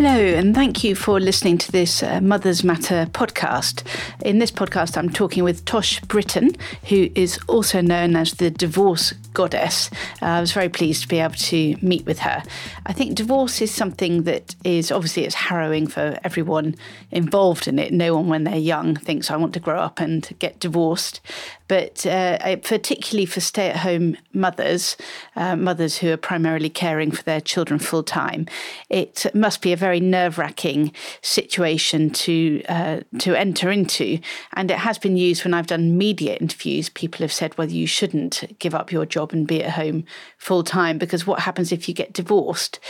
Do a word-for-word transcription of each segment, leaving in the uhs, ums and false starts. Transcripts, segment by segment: Hello, and thank you for listening to this uh, Mothers Matter podcast. In this podcast, I'm talking with Tosh Britton, who is also known as the Divorce Goddess. Uh, I was very pleased to be able to meet with her. I think divorce is something that is obviously it's harrowing for everyone involved in it. No one when they're young thinks, I want to grow up and get divorced. But uh, particularly for stay-at-home mothers, uh, mothers who are primarily caring for their children full-time, it must be a very very nerve-wracking situation to uh, to enter into, and it has been used when I've done media interviews. People have said, well, you shouldn't give up your job and be at home full-time, because what happens if you get divorced?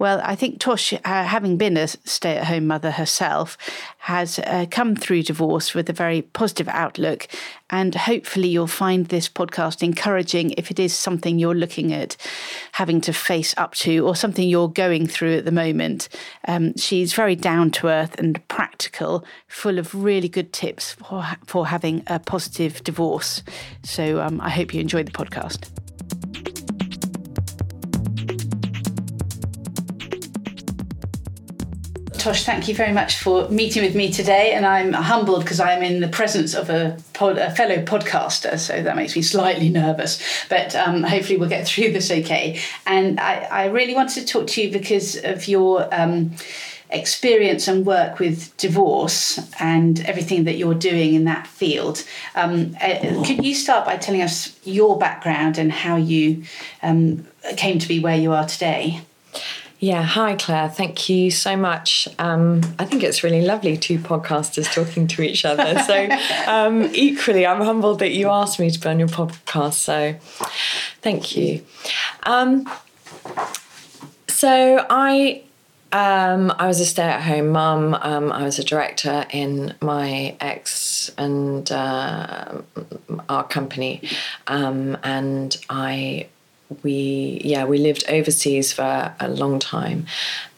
Well, I think Tosh, uh, having been a stay-at-home mother herself, has uh, come through divorce with a very positive outlook, and hopefully you'll find this podcast encouraging if it is something you're looking at having to face up to, or something you're going through at the moment. Um, she's very down-to-earth and practical, full of really good tips for, for having a positive divorce. So um, I hope you enjoyed the podcast. Tosh, thank you very much for meeting with me today, and I'm humbled because I'm in the presence of a, pod, a fellow podcaster, so that makes me slightly nervous, but um, hopefully we'll get through this okay. And I, I really wanted to talk to you because of your um, experience and work with divorce and everything that you're doing in that field. Um, uh, could you start by telling us your background and how you um, came to be where you are today? Yeah, hi Claire, thank you so much. Um, I think it's really lovely, two podcasters talking to each other. So um, equally, I'm humbled that you asked me to be on your podcast, so thank you. Um, so I um, I was a stay-at-home mum. Um, I was a director in my ex and uh, our company, um, and I... We, yeah, we lived overseas for a long time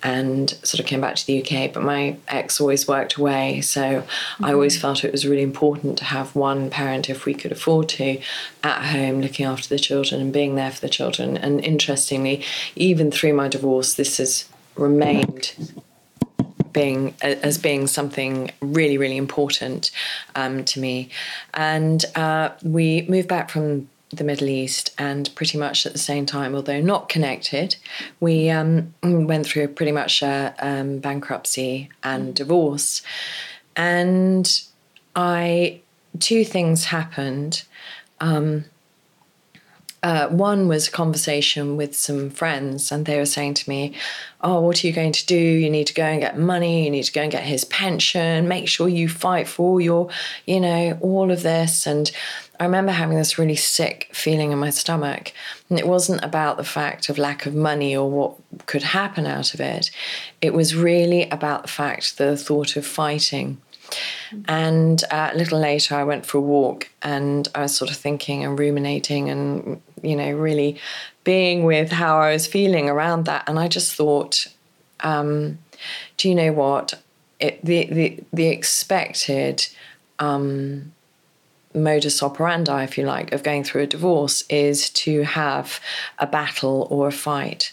and sort of came back to the U K, but my ex always worked away, so mm-hmm. I always felt it was really important to have one parent, if we could afford to, at home looking after the children and being there for the children. And interestingly, even through my divorce, this has remained being as being something really, really important um, to me. And uh, we moved back from the Middle East, and pretty much at the same time, although not connected, we um, went through pretty much a um, bankruptcy and divorce. And I, two things happened. Um, uh, one was a conversation with some friends, and they were saying to me, oh, what are you going to do? You need to go and get money. You need to go and get his pension. Make sure you fight for all your, you know, all of this. And I remember having this really sick feeling in my stomach, and it wasn't about the fact of lack of money or what could happen out of it. It was really about the fact, the thought of fighting. And uh, a little later, I went for a walk, and I was sort of thinking and ruminating and, you know, really being with how I was feeling around that. And I just thought, um, do you know what? It, the, the, the expected... Um, modus operandi, if you like, of going through a divorce is to have a battle or a fight.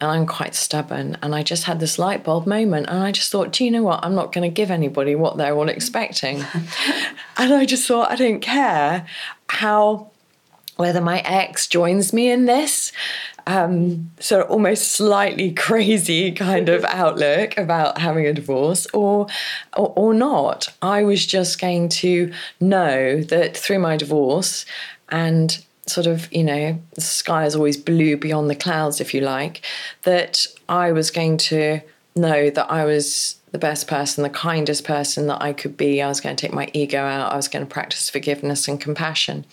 And I'm quite stubborn, and I just had this light bulb moment, and I just thought, do you know what? I'm not going to give anybody what they're all expecting. And I just thought, I don't care how, whether my ex joins me in this um, sort of almost slightly crazy kind of outlook about having a divorce or, or or not. I was just going to know that through my divorce and sort of, you know, the sky is always blue beyond the clouds, if you like, that I was going to know that I was the best person, the kindest person that I could be. I was going to take my ego out. I was going to practice forgiveness and compassion.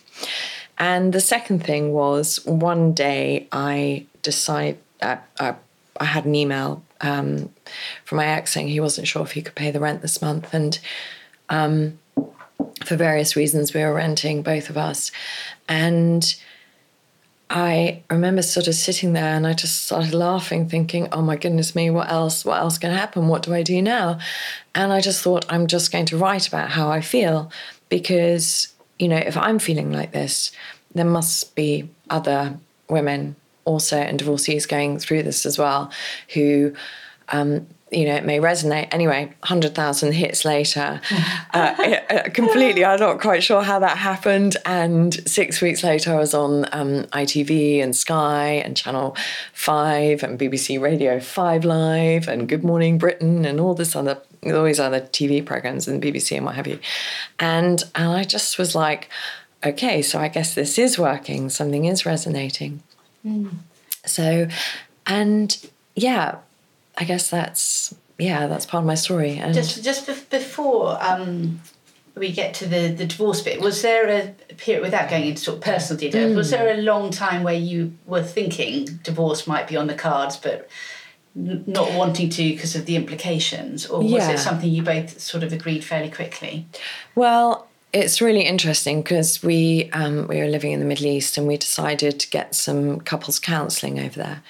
And the second thing was, one day I decided, uh, I, I had an email um, from my ex saying he wasn't sure if he could pay the rent this month. And um, for various reasons, we were renting, both of us. And I remember sort of sitting there, and I just started laughing, thinking, oh my goodness me, what else? What else can happen? What do I do now? And I just thought, I'm just going to write about how I feel, because... you know, if I'm feeling like this, there must be other women also and divorcees going through this as well, who um, you know, it may resonate. Anyway, one hundred thousand hits later, uh, it, uh, completely, I'm not quite sure how that happened. And six weeks later, I was on um, I T V and Sky and Channel Five and B B C Radio Five Live and Good Morning Britain and all this other, all these other T V programmes and B B C and what have you. And, and I just was like, okay, so I guess this is working. Something is resonating. Mm. So, and yeah, I guess that's, yeah, that's part of my story. And just just be- before um, we get to the, the divorce bit, was there a period, without going into sort of personal details, mm. was there a long time where you were thinking divorce might be on the cards but n- not wanting to because of the implications? Or was yeah. it something you both sort of agreed fairly quickly? Well, it's really interesting because we um, we were living in the Middle East and we decided to get some couples counselling over there.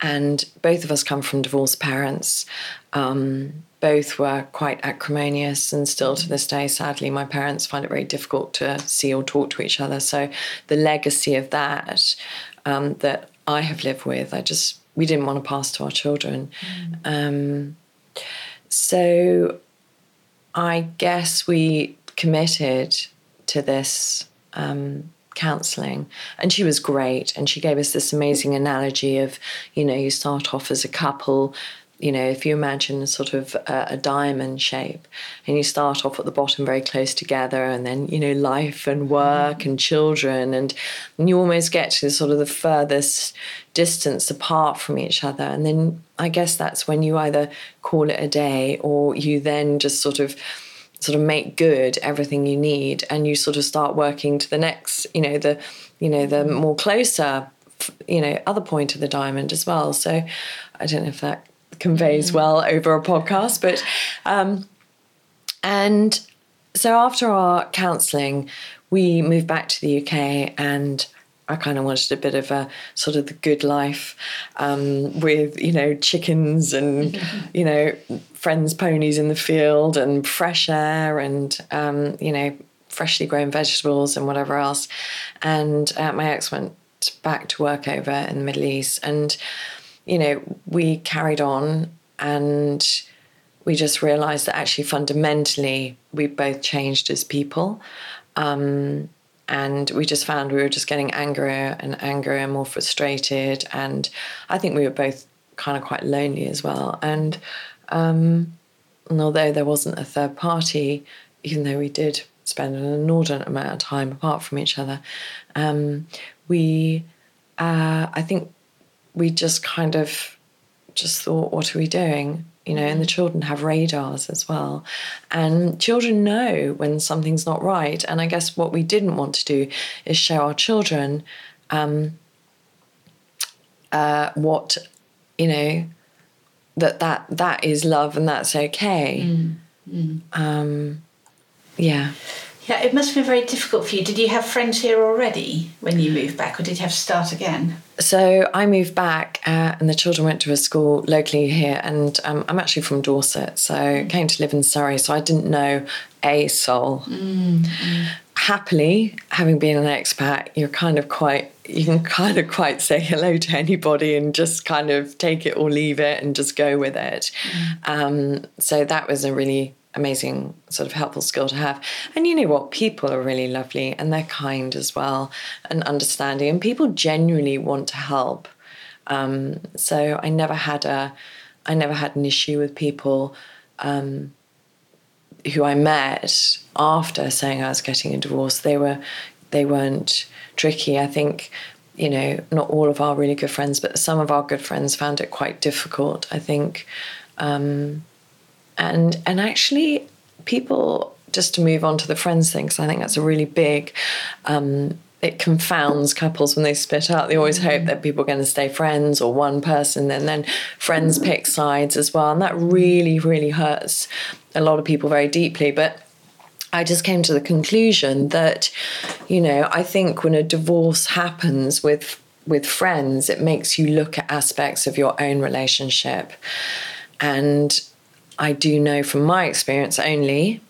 And both of us come from divorced parents. Um, both were quite acrimonious, and still to this day, sadly, my parents find it very difficult to see or talk to each other. So the legacy of that um, that I have lived with, I just, we didn't want to pass to our children. Mm. Um, so I guess we committed to this um counselling, and she was great, and she gave us this amazing analogy of, you know, you start off as a couple, you know, if you imagine sort of a, a diamond shape, and you start off at the bottom very close together, and then, you know, life and work and children, and, and you almost get to sort of the furthest distance apart from each other, and then I guess that's when you either call it a day or you then just sort of sort of make good everything you need, and you sort of start working to the next, you know, the, you know, the more closer, you know, other point of the diamond as well. So I don't know if that conveys well over a podcast, but, um, and so after our counselling, we moved back to the U K, and I kind of wanted a bit of a sort of the good life um, with, you know, chickens and, you know, friends' ponies in the field and fresh air and, um, you know, freshly grown vegetables and whatever else. And uh, my ex went back to work over in the Middle East, and, you know, we carried on, and we just realised that actually fundamentally we both changed as people. Um And we just found we were just getting angrier and angrier and more frustrated. And I think we were both kind of quite lonely as well. And, um, and although there wasn't a third party, even though we did spend an inordinate amount of time apart from each other, um, we, uh, I think we just kind of just thought, what are we doing? You know, and the children have radars as well. And children know when something's not right. And I guess what we didn't want to do is show our children um, uh, what, you know, that, that that is love and that's okay. Mm. Mm. Um, yeah. Yeah, it must have been very difficult for you. Did you have friends here already when you moved back, or did you have to start again? So I moved back uh, and the children went to a school locally here, and um, I'm actually from Dorset, so mm. came to live in Surrey, so I didn't know a soul. Mm. Happily, having been an expat, you're kind of quite, you can kind of quite say hello to anybody and just kind of take it or leave it and just go with it. Mm. Um, so that was a really amazing sort of helpful skill to have. And you know what, people are really lovely, and they're kind as well and understanding, and people genuinely want to help. Um, so I never had a I never had an issue with people um, who I met after saying I was getting a divorce. They were they weren't tricky. I think, you know, not all of our really good friends, but some of our good friends found it quite difficult, I think. Um And and actually, people, just to move on to the friends thing, because I think that's a really big, um, it confounds couples when they split up. They always hope that people are going to stay friends or one person, and then friends pick sides as well. And that really, really hurts a lot of people very deeply. But I just came to the conclusion that, you know, I think when a divorce happens with with friends, it makes you look at aspects of your own relationship. And I do know from my experience only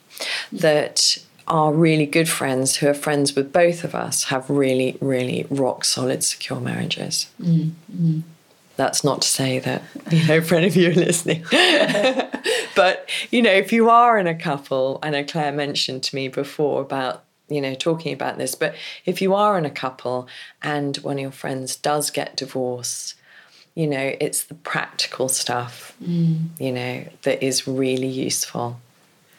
that our really good friends who are friends with both of us have really, really rock solid, secure marriages. Mm-hmm. That's not to say that, you know, for any of you listening. But, you know, if you are in a couple, I know Claire mentioned to me before about, you know, talking about this, but if you are in a couple and one of your friends does get divorced, you know, it's the practical stuff, mm. you know, that is really useful.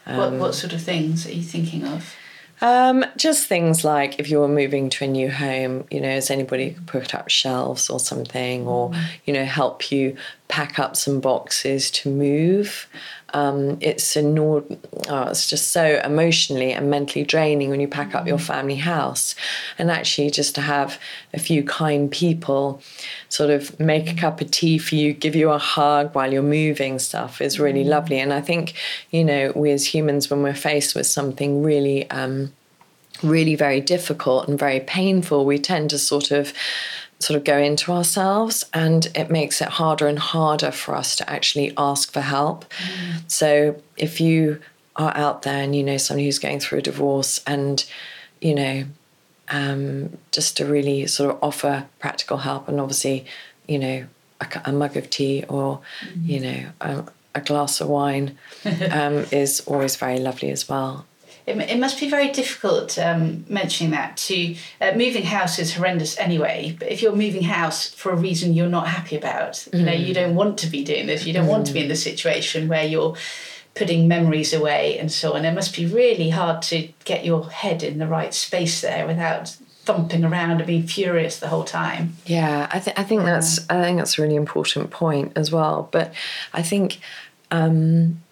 Um, what, what sort of things are you thinking of? Um, just things like if you're moving to a new home, you know, is anybody could put up shelves or something, or, you know, help you pack up some boxes to move. Um, it's annoying, oh, it's just so emotionally and mentally draining when you pack up your family house. And actually just to have a few kind people sort of make a cup of tea for you, give you a hug while you're moving stuff is really lovely. And I think, you know, we as humans, when we're faced with something really, um, really very difficult and very painful, we tend to sort of sort of go into ourselves, and it makes it harder and harder for us to actually ask for help. Mm. So if you are out there and you know somebody who's going through a divorce, and, you know, um, just to really sort of offer practical help, and obviously, you know, a, a mug of tea or, mm. you know, a, a glass of wine um, is always very lovely as well. It, it must be very difficult um, mentioning that to uh, moving house is horrendous anyway. But if you're moving house for a reason you're not happy about, you mm. know, you don't want to be doing this. You don't mm. want to be in the situation where you're putting memories away and so on. It must be really hard to get your head in the right space there without thumping around and being furious the whole time. Yeah, I think I think yeah. that's I think that's a really important point as well. But I think. Um,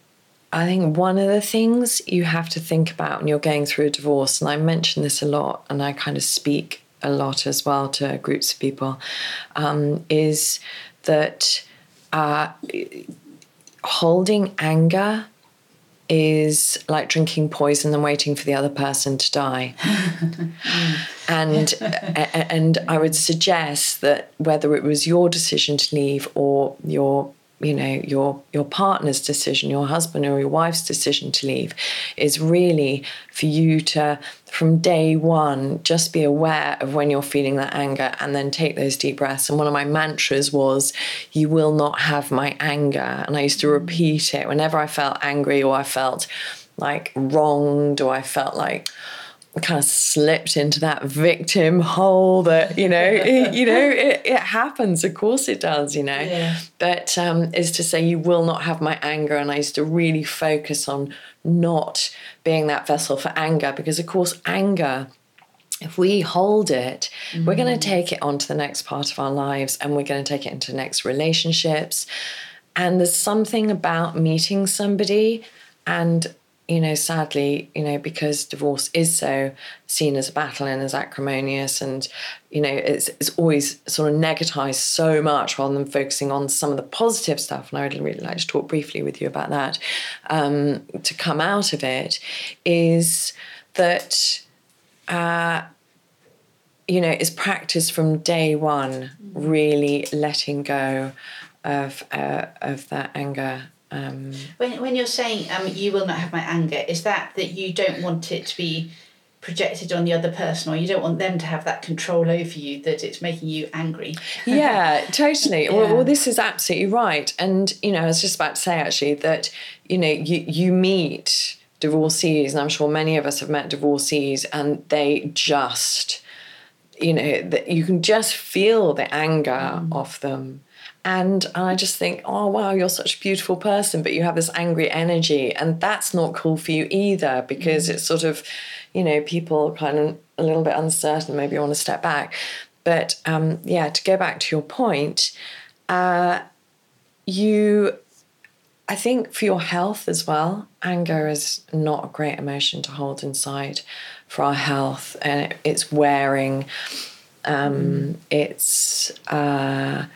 I think one of the things you have to think about when you're going through a divorce, and I mention this a lot, and I kind of speak a lot as well to groups of people, um, is that uh, holding anger is like drinking poison and waiting for the other person to die. and and I would suggest that whether it was your decision to leave or your you know, your your partner's decision, your husband or your wife's decision to leave, is really for you to, from day one, just be aware of when you're feeling that anger and then take those deep breaths. And one of my mantras was, you will not have my anger. And I used to repeat it whenever I felt angry or I felt like wronged or I felt like kind of slipped into that victim hole that, you know, it, you know, it, it happens. Of course it does, you know, yeah. but um, is to say you will not have my anger. And I used to really focus on not being that vessel for anger, because of course anger, if we hold it, mm-hmm. we're going to take it onto the next part of our lives, and we're going to take it into next relationships. And there's something about meeting somebody and, you know, sadly, you know, because divorce is so seen as a battle and as acrimonious, and, you know, it's it's always sort of negatised so much rather than focusing on some of the positive stuff. And I would really like to talk briefly with you about that, um, to come out of it, is that, uh, you know, is practice from day one, really letting go of uh, of that anger. Um, when when you're saying um, you will not have my anger, is that that you don't want it to be projected on the other person, or you don't want them to have that control over you that it's making you angry? Yeah, totally. Yeah. Well, well, this is absolutely right. And, you know, I was just about to say, actually, that, you know, you, you meet divorcees, and I'm sure many of us have met divorcees, and they just, you know, that you can just feel the anger mm. off them. And I just think, oh, wow, you're such a beautiful person, but you have this angry energy. And that's not cool for you either, because it's sort of, you know, people kind of a little bit uncertain, maybe you want to step back. But, um, yeah, to go back to your point, uh, you, I think for your health as well, anger is not a great emotion to hold inside for our health. And it, it's wearing, um, it's... Uh,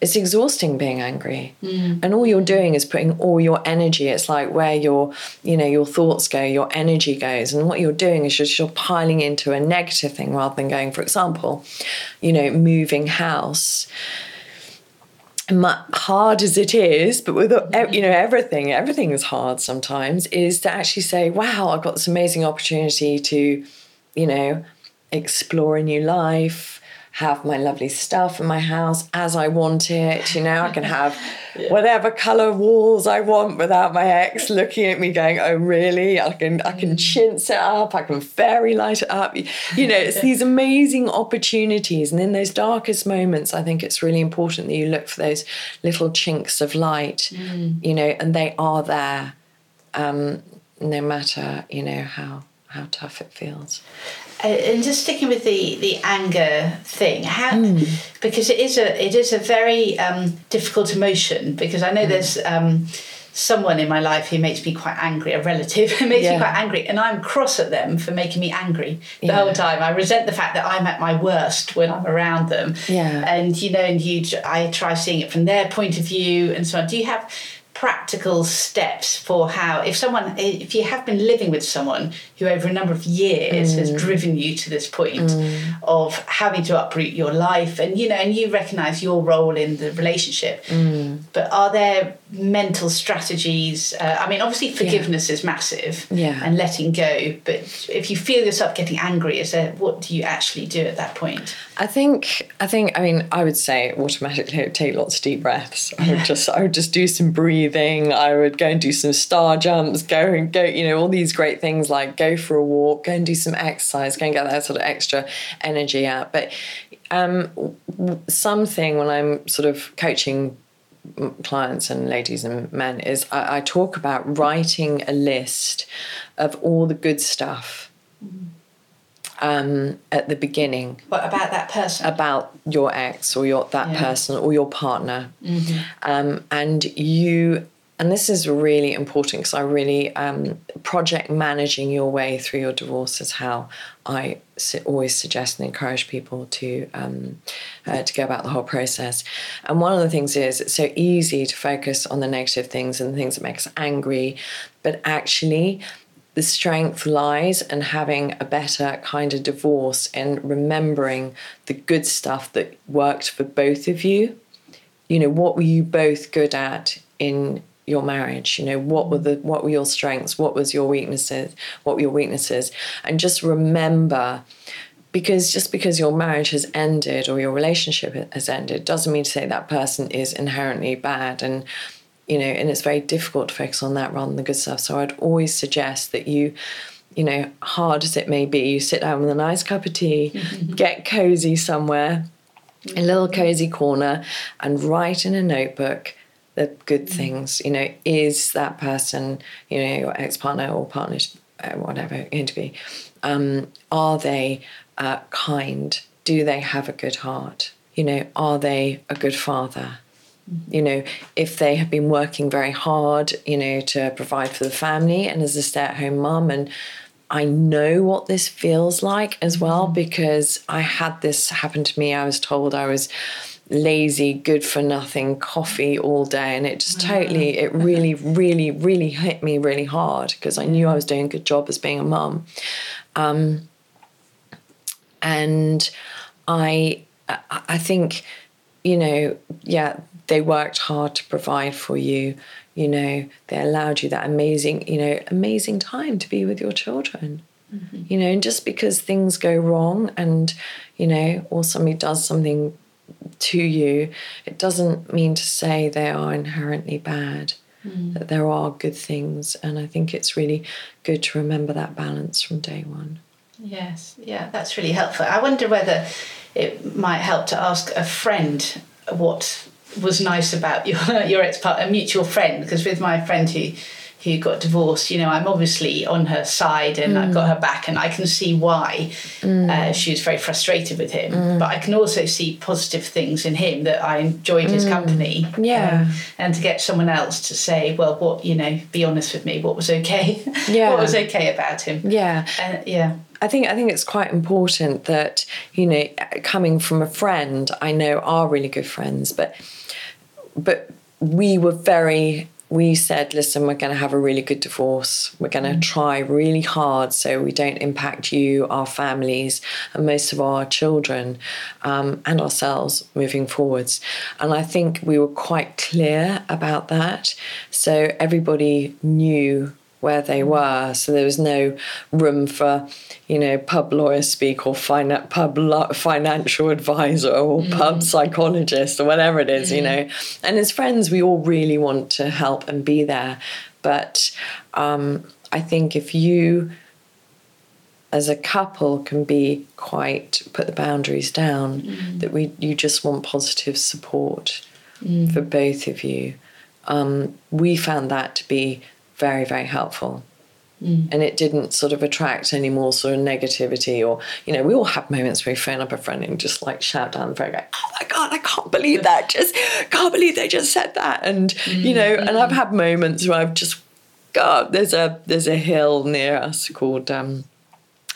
It's exhausting being angry. Mm. And all you're doing is putting all your energy. It's like where your, you know, your thoughts go, your energy goes. And what you're doing is just you're piling into a negative thing rather than going, for example, you know, moving house. Hard as it is, but with, you know, everything, everything is hard sometimes, is to actually say, wow, I've got this amazing opportunity to, you know, explore a new life, have my lovely stuff in my house as I want it. You know, I can have yeah. whatever colour walls I want without my ex looking at me going, oh, really? I can I can chintz it up. I can fairy light it up. You know, it's these amazing opportunities. And in those darkest moments, I think it's really important that you look for those little chinks of light, mm. you know, and they are there um, no matter, you know, how how tough it feels. And just sticking with the, the anger thing, how mm. because it is a it is a very um, difficult emotion, because I know mm. there's um, someone in my life who makes me quite angry, a relative who makes yeah. me quite angry, and I'm cross at them for making me angry the yeah. whole time. I resent the fact that I'm at my worst when I'm around them. Yeah. And, you know, and you, I try seeing it from their point of view and so on. Do you have practical steps for how, if someone, if you have been living with someone who over a number of years mm. has driven you to this point mm. of having to uproot your life, and you know, and you recognise your role in the relationship, mm. but are there mental strategies? Uh, I mean, obviously forgiveness yeah. is massive, yeah. and letting go. But if you feel yourself getting angry, is there, what do you actually do at that point? I think, I think, I mean, I would say automatically take lots of deep breaths. I would just, I would just do some breathing. Thing. I would go and do some star jumps, go and go, you know, all these great things like go for a walk, go and do some exercise, go and get that sort of extra energy out. But um, something when I'm sort of coaching clients and ladies and men is I, I talk about writing a list of all the good stuff um, at the beginning. What about that person? About your ex or your that yeah. person or your partner. Mm-hmm. Um, and you, and this is really important because I really, um, project managing your way through your divorce is how I always suggest and encourage people to um, uh, to go about the whole process. And one of the things is it's so easy to focus on the negative things and the things that make us angry, but actually the strength lies in having a better kind of divorce and remembering the good stuff that worked for both of you. You know, what were you both good at in your marriage? You know, what were the what were your strengths? What was your weaknesses? What were your weaknesses? And just remember, because just because your marriage has ended or your relationship has ended doesn't mean to say that person is inherently bad. And you know, and it's very difficult to focus on that rather than the good stuff. So I'd always suggest that you, you know, hard as it may be, you sit down with a nice cup of tea, mm-hmm. get cozy somewhere, mm-hmm. a little cozy corner, and write in a notebook the good mm-hmm. things. You know, is that person, you know, your ex-partner or partner, uh, whatever it may be, um, are they uh, kind? Do they have a good heart? You know, are they a good father? You know, if they have been working very hard, you know, to provide for the family and as a stay-at-home mum, and I know what this feels like as well, because I had this happen to me. I was told I was lazy, good for nothing, coffee all day, and it just totally, it really, really, really hit me really hard because I knew I was doing a good job as being a mum. Um, and I, I think, you know, yeah, they worked hard to provide for you, you know, they allowed you that amazing, you know, amazing time to be with your children, mm-hmm. you know, and just because things go wrong and, you know, or somebody does something to you, it doesn't mean to say they are inherently bad, mm-hmm. that there are good things. And I think it's really good to remember that balance from day one. Yes, yeah, that's really helpful. I wonder whether it might help to ask a friend what was nice about your your ex-partner, a mutual friend, because with my friend who who got divorced, you know, I'm obviously on her side and mm. I've got her back, and I can see why mm. uh, she was very frustrated with him, mm. but I can also see positive things in him, that I enjoyed mm. his company, yeah um, and to get someone else to say, well, what, you know, be honest with me, what was okay, yeah what was okay about him, yeah and uh, yeah I think I think it's quite important that, you know, coming from a friend I know are really good friends, but but we were very, we said, listen, we're going to have a really good divorce. We're going to mm. try really hard so we don't impact you, our families, and most of our children um, and ourselves moving forwards. And I think we were quite clear about that. So everybody knew where they were, so there was no room for, you know, pub lawyer speak or fin- pub lo- financial advisor or mm. pub psychologist or whatever it is, mm. you know. And as friends, we all really want to help and be there. But um, I think if you, as a couple, can be quite, put the boundaries down, mm. that we you just want positive support mm. for both of you. Um, we found that to be very, very helpful. Mm. And it didn't sort of attract any more sort of negativity or, you know, we all have moments where we phone up a friend and just like shout down the phone and go, oh my God, I can't believe that. Just can't believe they just said that. And, mm. you know, and I've had moments where I've just, God, there's a, there's a hill near us called um,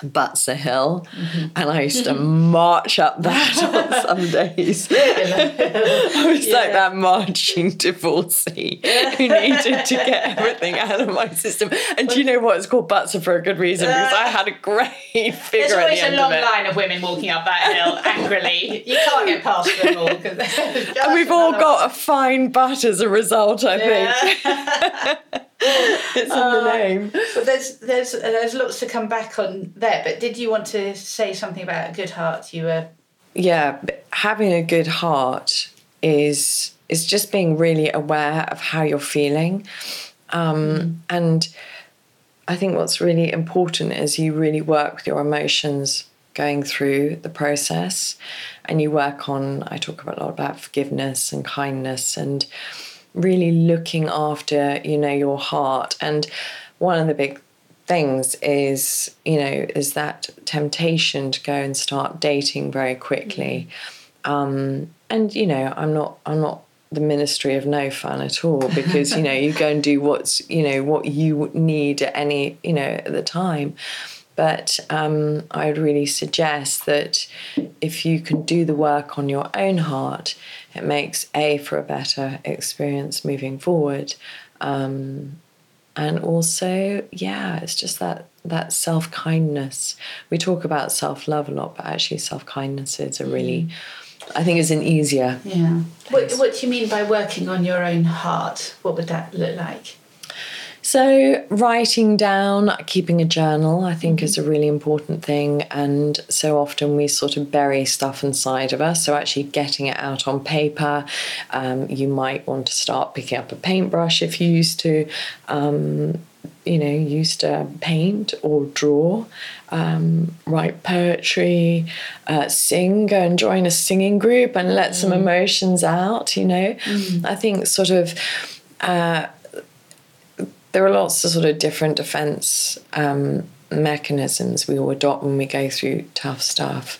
Butser Hill. Mm-hmm. And I used to march up that on some days. I was yeah. like that marching divorcee who needed to get everything out of my system. And do you know what? It's called Butser for a good reason, because I had a great figure. There's always at the end a long of line of women walking up that hill angrily. You can't get past them all. And we've all got a fine butt as a result, I yeah. think. It's in uh, the name. Well, there's there's there's lots to come back on there. But did you want to say something about a good heart? You were, yeah. Having a good heart is is just being really aware of how you're feeling, um, mm. and I think what's really important is you really work with your emotions going through the process, and you work on. I talk about a lot about forgiveness and kindness and really looking after, you know, your heart. And one of the big things is, you know, is that temptation to go and start dating very quickly. Um, and, you know, I'm not, I'm not the ministry of no fun at all, because, you know, you go and do what's, you know, what you need at any, you know, at the time. But um, I would really suggest that if you can do the work on your own heart, it makes A, for a better experience moving forward. Um, and also, yeah, it's just that, that self-kindness. We talk about self-love a lot, but actually self-kindness is a really, I think it's an easier. Yeah. What, what do you mean by working on your own heart? What would that look like? So writing down, keeping a journal, I think, mm-hmm. is a really important thing. And so often we sort of bury stuff inside of us. So actually getting it out on paper, um, you might want to start picking up a paintbrush if you used to, um, you know, used to paint or draw, um, write poetry, uh, sing, go and join a singing group and let mm-hmm. some emotions out, you know. Mm-hmm. I think sort of... Uh, there are lots of sort of different defence um, mechanisms we all adopt when we go through tough stuff.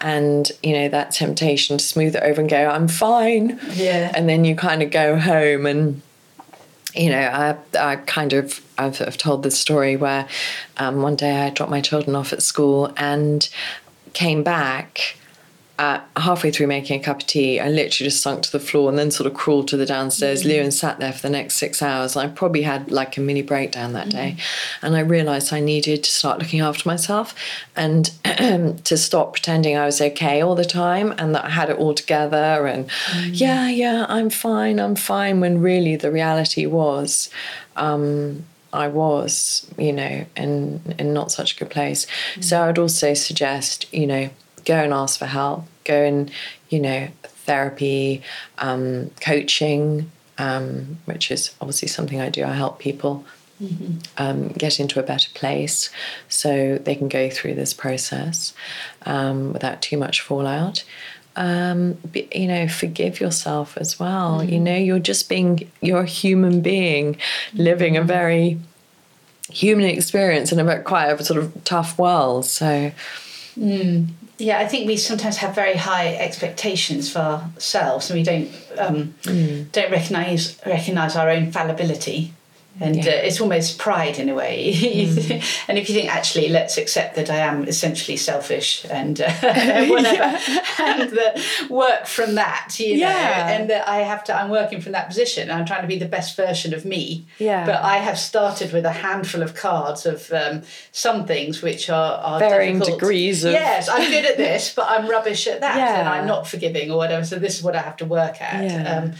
And, you know, that temptation to smooth it over and go, I'm fine. Yeah. And then you kind of go home and, you know, I I kind of, I've, I've told this story where um, one day I dropped my children off at school and came back. Uh, halfway through making a cup of tea, I literally just sunk to the floor and then sort of crawled to the downstairs mm-hmm. loo and sat there for the next six hours. And I probably had like a mini breakdown that mm-hmm. day. And I realised I needed to start looking after myself and to stop pretending I was okay all the time and that I had it all together. And mm-hmm. yeah, yeah, I'm fine, I'm fine. When really the reality was... Um, I was, you know, in, in not such a good place. Mm-hmm. So I would also suggest, you know, go and ask for help, go and, you know, therapy, um, coaching, um, which is obviously something I do. I help people mm-hmm. um, get into a better place so they can go through this process um, without too much fallout. Um, but, you know, forgive yourself as well. Mm-hmm. You know, you're just being, you're a human being living mm-hmm. a very human experience in a quite a sort of tough world. So... Mm. Yeah, I think we sometimes have very high expectations for ourselves, and we don't um, mm. don't recognise recognise our own fallibility, and yeah. uh, it's almost pride in a way. Mm. And if you think, actually, let's accept that I am essentially selfish and uh, whatever, yeah. and that work from that, you yeah. know, and that I have to. I'm working from that position. And I'm trying to be the best version of me. Yeah. But I have started with a handful of cards of um, some things which are, are varying difficult. Degrees of yes, I'm good at this, but I'm rubbish at that, yeah. and I'm not forgiving or whatever. So this is what I have to work at. Yeah. Um,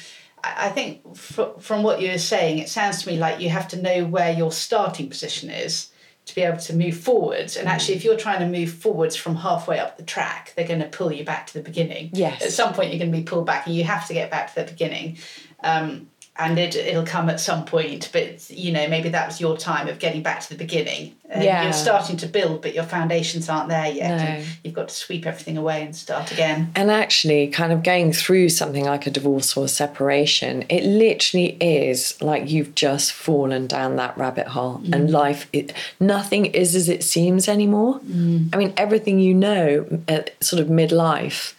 I think fr- from what you're saying, it sounds to me like you have to know where your starting position is to be able to move forwards. And actually, if you're trying to move forwards from halfway up the track, they're going to pull you back to the beginning. Yes. At some point, you're going to be pulled back and you have to get back to the beginning. Um, and it, it'll come at some point. But, you know, maybe that was your time of getting back to the beginning. Uh, yeah. You're starting to build, but your foundations aren't there yet. No. And you've got to sweep everything away and start again. And actually, kind of going through something like a divorce or separation, it literally is like you've just fallen down that rabbit hole. Mm. And life, it, nothing is as it seems anymore. Mm. I mean, everything you know at sort of midlife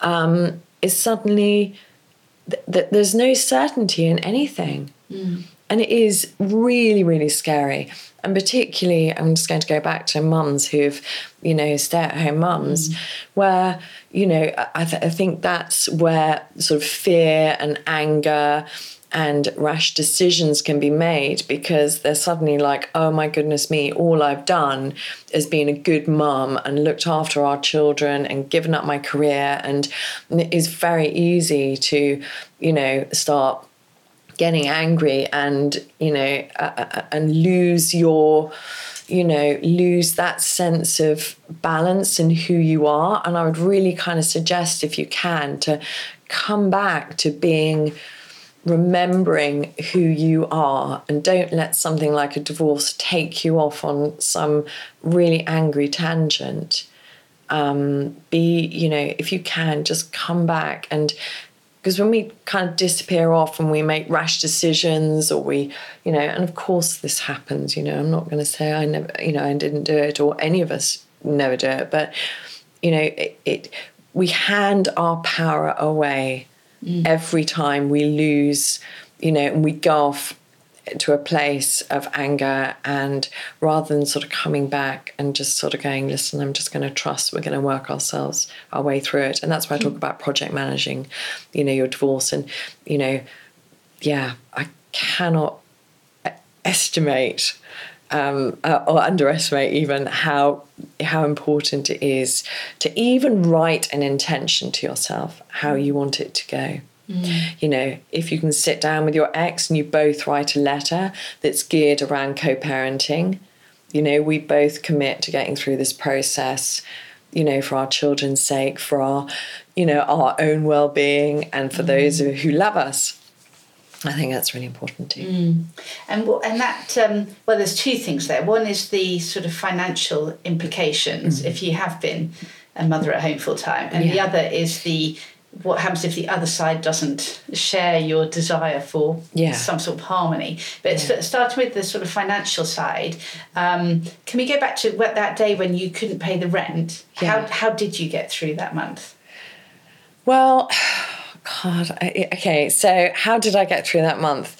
um, is suddenly... that there's no certainty in anything. Mm. And it is really, really scary. And particularly, I'm just going to go back to mums who've, you know, stay-at-home mums, mm. where, you know, I, th- I think that's where sort of fear and anger and rash decisions can be made, because they're suddenly like, oh my goodness me, all I've done is been a good mum and looked after our children and given up my career. And it is very easy to, you know, start getting angry and, you know, uh, and lose your, you know, lose that sense of balance in who you are. And I would really kind of suggest, if you can, to come back to being... remembering who you are, and don't let something like a divorce take you off on some really angry tangent. Um, be, you know, if you can, just come back. And because when we kind of disappear off and we make rash decisions, or we, you know, and of course this happens, you know, I'm not going to say I never, you know, I didn't do it, or any of us never do it, but, you know, it, it we hand our power away. Mm. Every time we lose, you know, and we go off to a place of anger, and rather than sort of coming back and just sort of going, listen, I'm just going to trust, we're going to work ourselves, our way through it. And that's why I talk about project managing, you know, your divorce. And, you know, yeah, I cannot estimate um, or underestimate even how how important it is to even write an intention to yourself, how you want it to go. Mm. You know, if you can sit down with your ex and you both write a letter that's geared around co-parenting, you know, we both commit to getting through this process, you know, for our children's sake, for our, you know, our own well-being, and for mm. those who love us. I think that's really important too. Mm. And and that, um, well, there's two things there. One is the sort of financial implications mm. if you have been a mother at home full time. And yeah. the other is the what happens if the other side doesn't share your desire for yeah. some sort of harmony. But yeah. starting with the sort of financial side, um, can we go back to what, that day when you couldn't pay the rent? Yeah. How, how did you get through that month? Well... God, I, okay, so how did I get through that month?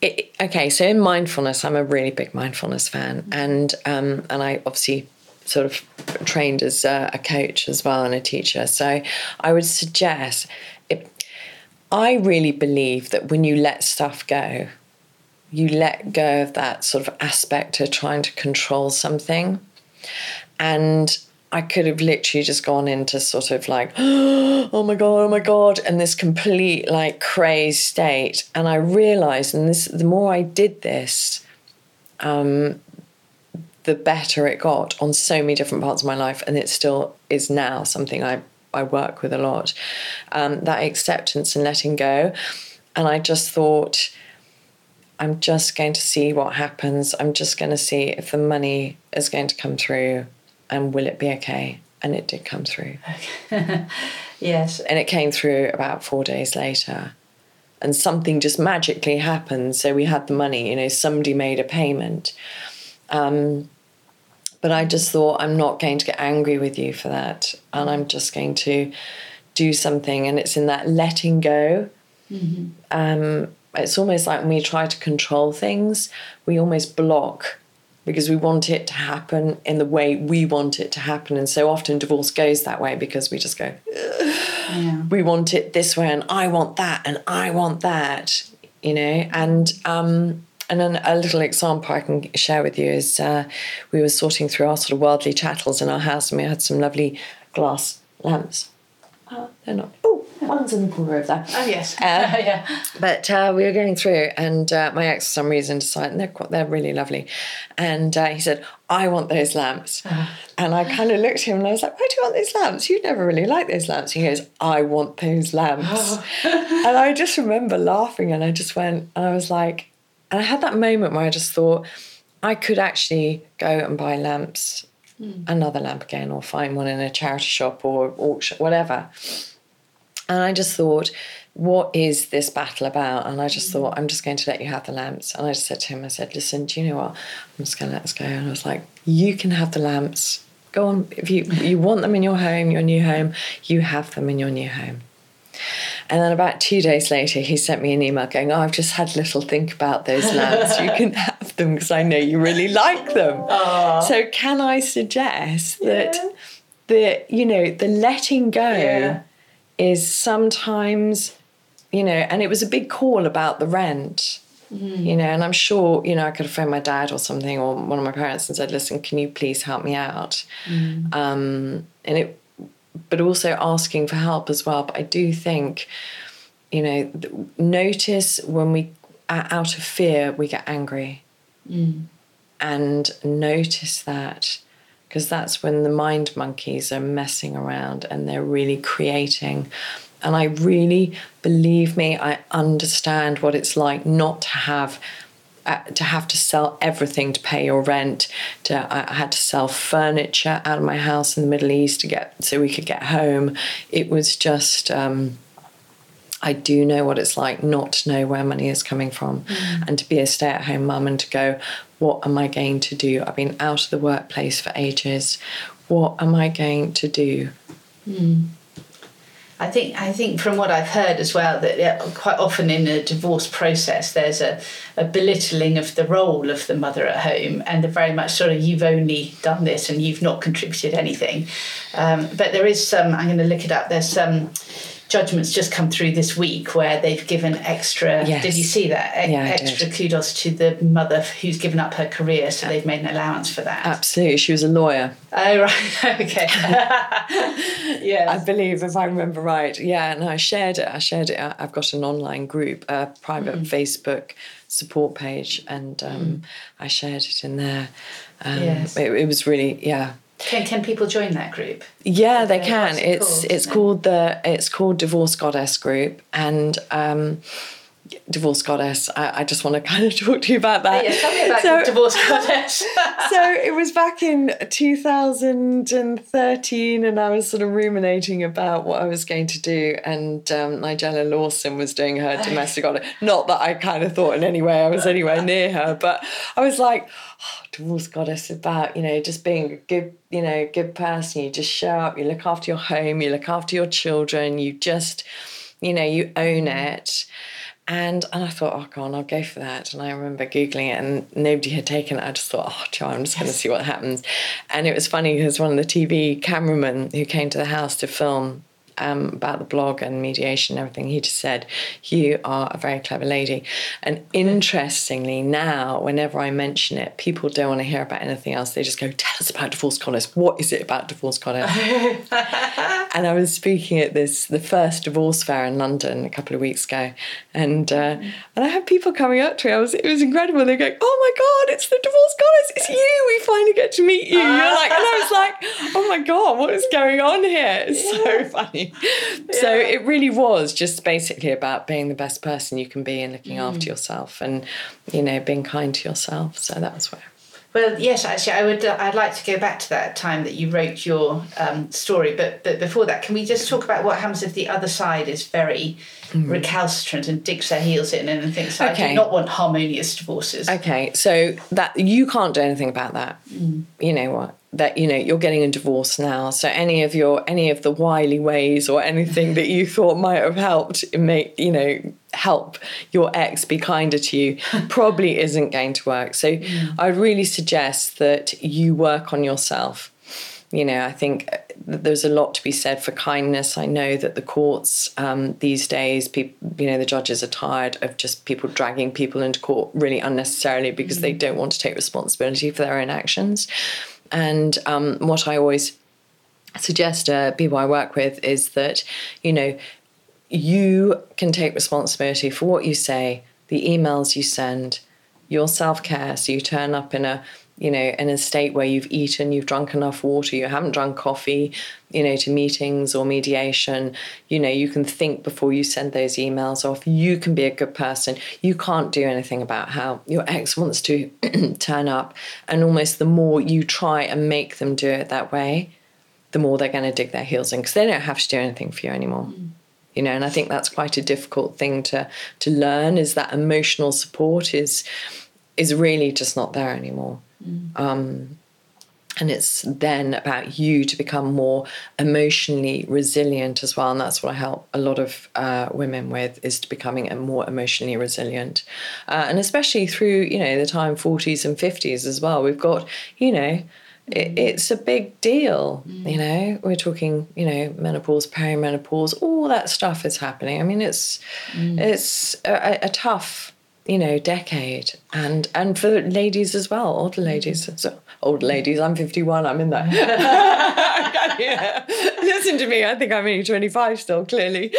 It, okay, so in mindfulness, I'm a really big mindfulness fan. And um, and I obviously sort of trained as a, a coach as well, and a teacher. So I would suggest, it, I really believe that when you let stuff go, you let go of that sort of aspect of trying to control something. And I could have literally just gone into sort of like, oh my God, oh my God, and this complete like crazed state. And I realised, and this, the more I did this, um, the better it got on so many different parts of my life. And it still is now something I, I work with a lot, um, that acceptance and letting go. And I just thought, I'm just going to see what happens. I'm just going to see if the money is going to come through. And will it be okay? And it did come through. Okay. Yes. And it came through about four days later. And something just magically happened. So we had the money, you know, somebody made a payment. Um, but I just thought, I'm not going to get angry with you for that. And I'm just going to do something. And it's in that letting go. Mm-hmm. Um, it's almost like when we try to control things, we almost block, because we want it to happen in the way we want it to happen. And so often divorce goes that way, because we just go, yeah. we want it this way, and I want that, and I want that, you know. And um, and then a little example I can share with you is uh, we were sorting through our sort of worldly chattels in our house, and we had some lovely glass lamps. Oh, they're not. Oh, one's in the corner of there. Oh, yes. Uh, yeah. But uh, we were going through, and uh, my ex, for some reason, decided, and they're, quite, they're really lovely. And uh, he said, I want those lamps. Uh. And I kind of looked at him and I was like, why do you want those lamps? You never really like those lamps. He goes, I want those lamps. Oh. And I just remember laughing, and I just went, and I was like, and I had that moment where I just thought, I could actually go and buy lamps, mm. another lamp again, or find one in a charity shop or auction, whatever. And I just thought, what is this battle about? And I just mm. thought, I'm just going to let you have the lamps. And I just said to him, I said, listen, do you know what? I'm just going to let this go. And I was like, you can have the lamps. Go on. If you, you want them in your home, your new home, you have them in your new home. And then about two days later, he sent me an email going, oh, I've just had a little think about those lamps. You can have them because I know you really like them. Aww. So can I suggest that, yeah. the, you know, the letting go yeah. is sometimes, you know, and it was a big call about the rent, mm. you know, and I'm sure, you know, I could have phoned my dad or something or one of my parents and said, listen, can you please help me out? Mm. Um, and it but also asking for help as well. But I do think, you know, notice when we are out of fear, we get angry. Mm. And notice that, because that's when the mind monkeys are messing around and they're really creating. And I really, believe me, I understand what it's like not to have Uh, to have to sell everything to pay your rent. To, I, I had to sell furniture out of my house in the Middle East to get so we could get home. It was just, um, I do know what it's like not to know where money is coming from, mm. and to be a stay-at-home mum and to go, what am I going to do? I've been out of the workplace for ages. What am I going to do? Mm. I think I think from what I've heard as well, that quite often in a divorce process, there's a, a belittling of the role of the mother at home, and the very much sort of, you've only done this and you've not contributed anything. Um, but there is some, I'm going to look it up, there's some judgments just come through this week where they've given extra, yes. did you see that? E- yeah, extra did. Kudos to the mother who's given up her career, so they've made an allowance for that. Absolutely, she was a lawyer. Oh, right, okay. Yeah, I believe, if I remember right, yeah, and I shared it, I shared it, I've got an online group, a private mm. Facebook support page, and um, mm. I shared it in there. Um, yes. it, it was really, yeah. Can can people join that group? Yeah, they can. It's it's called the it's called Divorce Goddess group, and um, Divorce Goddess. I, I just want to kind of talk to you about that. Oh, yeah, tell me about so, Divorce Goddess. So it was back in two thousand thirteen, and I was sort of ruminating about what I was going to do, and um, Nigella Lawson was doing her domestic goddess. Not that I kind of thought in any way I was anywhere near her, but I was like, oh, Divorce Goddess, about, you know, just being a good, you know, good person. You just show up, you look after your home, you look after your children, you just, you know, you own it. And and I thought, oh, God, I'll go for that. And I remember Googling it, and nobody had taken it. I just thought, oh, Joe, I'm just going to see what happens. And it was funny because one of the T V cameramen who came to the house to film um, about the blog and mediation and everything, he just said, you are a very clever lady. And interestingly, now, whenever I mention it, people don't want to hear about anything else. They just go, tell us about Divorce Goddess. What is it about Divorce Goddess? And I was speaking at this, the first divorce fair in London a couple of weeks ago. And, uh, and I had people coming up to me. I was, it was incredible. They're going, oh my God, it's the Divorce Goddess. It's you. We finally get to meet you. You're like, and I was like, oh my God, what is going on here? It's so funny. Yeah. So it really was just basically about being the best person you can be and looking mm. after yourself and, you know, being kind to yourself. So that's where. Well, yes, actually, I would. I'd like to go back to that time that you wrote your um, story. But but before that, can we just talk about what happens if the other side is very mm. recalcitrant and digs their heels in and thinks, I okay. do not want harmonious divorces. Okay, so that you can't do anything about that. Mm. You know what? That, you know, you're getting a divorce now. So any of your any of the wily ways or anything that you thought might have helped make, you know, help your ex be kinder to you probably isn't going to work. So mm. I really suggest that you work on yourself. You know, I think there's a lot to be said for kindness. I know that the courts um, these days, people, you know, the judges are tired of just people dragging people into court really unnecessarily because mm. they don't want to take responsibility for their own actions. And um, what I always suggest to uh, people I work with is that, you know, you can take responsibility for what you say, the emails you send, your self-care. So you turn up in a, you know, in a state where you've eaten, you've drunk enough water, you haven't drunk coffee, you know, to meetings or mediation. You know, you can think before you send those emails off. You can be a good person. You can't do anything about how your ex wants to turn up. And almost the more you try and make them do it that way, the more they're going to dig their heels in, because they don't have to do anything for you anymore. Mm. You know, and I think that's quite a difficult thing to to learn, is that emotional support is is really just not there anymore. Mm. Um, and it's then about you to become more emotionally resilient as well. And that's what I help a lot of uh, women with, is to becoming more emotionally resilient. Uh, and especially through, you know, the time forties and fifties as well. We've got, you know, it's a big deal, you know. We're talking, you know, menopause, perimenopause, all that stuff is happening. I mean, it's mm. it's a, a tough, you know, decade, and and for ladies as well, older ladies. So, older ladies, I'm fifty-one. I'm in there. Yeah. Listen to me. I think I'm only twenty-five still. Clearly.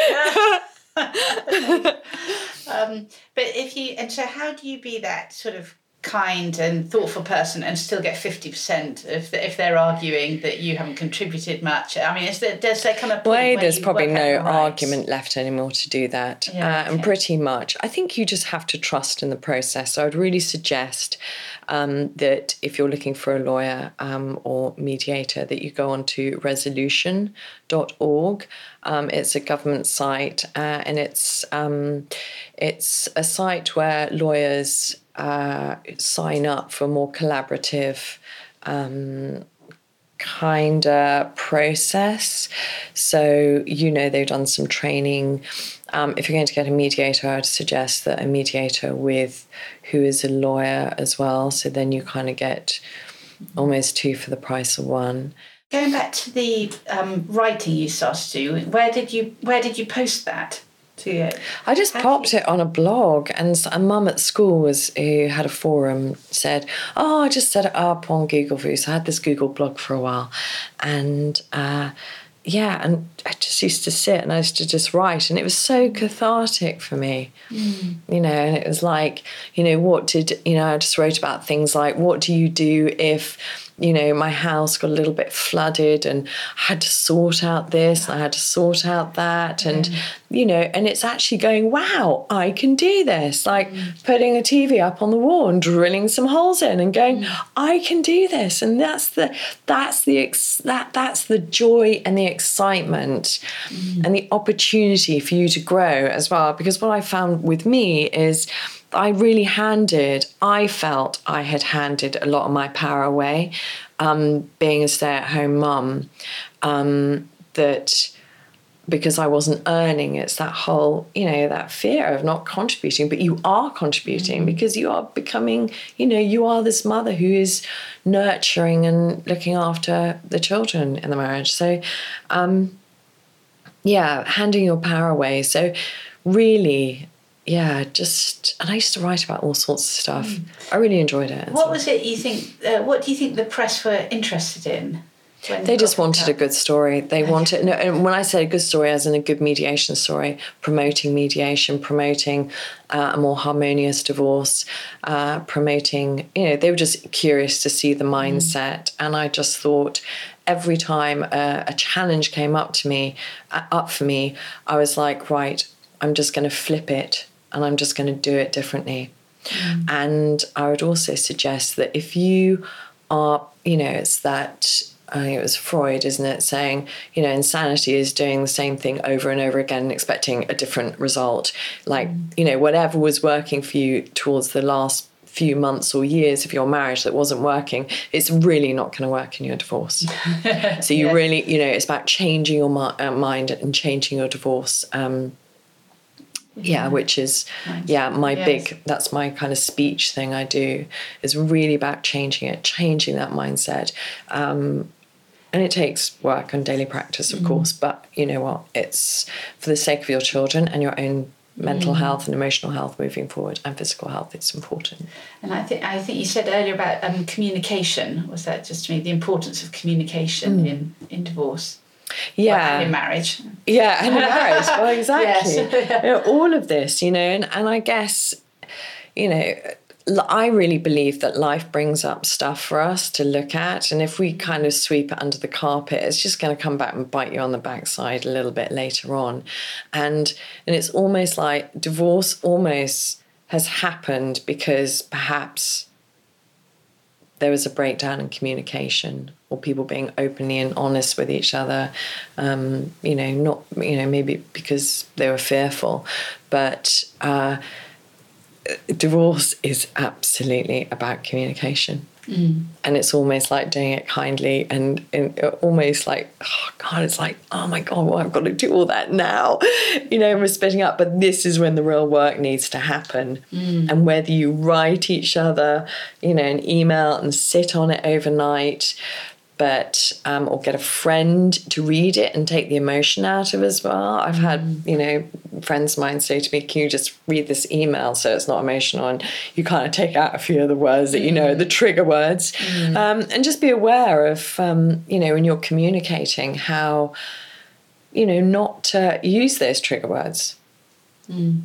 um, but if you and so, how do you be that sort of kind and thoughtful person and still get fifty percent if if they're arguing that you haven't contributed much? I mean, is there, there's that kind of point way there's probably no argument left anymore to do that. Yeah, uh, okay. And pretty much, I think you just have to trust in the process. So I'd really suggest um, that if you're looking for a lawyer um, or mediator, that you go on to resolution dot org. Um, it's a government site, uh, and it's um, it's a site where lawyers Uh, sign up for more collaborative um, kind of process. So, you know, they've done some training. Um, if you're going to get a mediator, I'd suggest that a mediator with who is a lawyer as well. So then you kind of get almost two for the price of one. Going back to the um, writing you started to do, where did you where did you post that? I just popped it on a blog, and a mum at school was who had a forum said, oh, I just set it up on Google for you. So I had this Google blog for a while, and uh, yeah, and I just used to sit and I used to just write, and it was so cathartic for me. Mm. You know, and it was like, you know, what did, you know, I just wrote about things like, what do you do if, you know, my house got a little bit flooded and I had to sort out this and I had to sort out that. Mm. And, you know, and it's actually going, wow, I can do this. Like mm. putting a T V up on the wall and drilling some holes in and going, mm. I can do this. And that's the, that's the, ex- that, that's the joy and the excitement mm. and the opportunity for you to grow as well. Because what I found with me is, I really handed, I felt I had handed a lot of my power away, um, being a stay-at-home mum, um, that because I wasn't earning, it's that whole, you know, that fear of not contributing, but you are contributing mm-hmm. because you are becoming, you know, you are this mother who is nurturing and looking after the children in the marriage. So, um, yeah, handing your power away. So really... Yeah, just, and I used to write about all sorts of stuff. Mm. I really enjoyed it. What well. was it you think, uh, what do you think the press were interested in? They just wanted a good story. They okay. wanted, no, and when I say a good story, as in a good mediation story, promoting mediation, promoting uh, a more harmonious divorce, uh, promoting, you know, they were just curious to see the mindset. Mm. And I just thought every time a, a challenge came up to me, uh, up for me, I was like, right, I'm just going to flip it. And I'm just going to do it differently. Mm. And I would also suggest that if you are, you know, it's that, I think it was Freud, isn't it, saying, you know, insanity is doing the same thing over and over again and expecting a different result. Like, mm. you know, whatever was working for you towards the last few months or years of your marriage that wasn't working, it's really not going to work in your divorce. So you yes. really, you know, it's about changing your mind and changing your divorce. Um, Yeah, which is, nice. yeah, my yes. big, that's my kind of speech thing I do, is really about changing it, changing that mindset. Um, and it takes work and daily practice, of mm. course, but you know what, it's for the sake of your children and your own mental mm. health and emotional health moving forward, and physical health, it's important. And I think I think you said earlier about um, communication, was that just to me, the importance of communication mm. in, in divorce? Yeah. Well, in marriage. Yeah, and in marriage. Well, exactly. Yes. You know, all of this, you know, and, and I guess, you know, I really believe that life brings up stuff for us to look at. And if we kind of sweep it under the carpet, it's just going to come back and bite you on the backside a little bit later on. And and it's almost like divorce almost has happened because perhaps there was a breakdown in communication, or people being openly and honest with each other. Um, you know, not, you know, maybe because they were fearful, but, uh, divorce is absolutely about communication. Mm. And it's almost like doing it kindly, and, and almost like, oh God, it's like, oh my God, well, I've got to do all that now. You know, we're splitting up, but this is when the real work needs to happen. Mm. And whether you write each other, you know, an email and sit on it overnight, but um, or get a friend to read it and take the emotion out of as well. I've had, you know, friends of mine say to me, can you just read this email so it's not emotional, and you kind of take out a few of the words that, you know, the trigger words. Mm. Um, and just be aware of, um, you know, when you're communicating, how, you know, not to use those trigger words. Mm.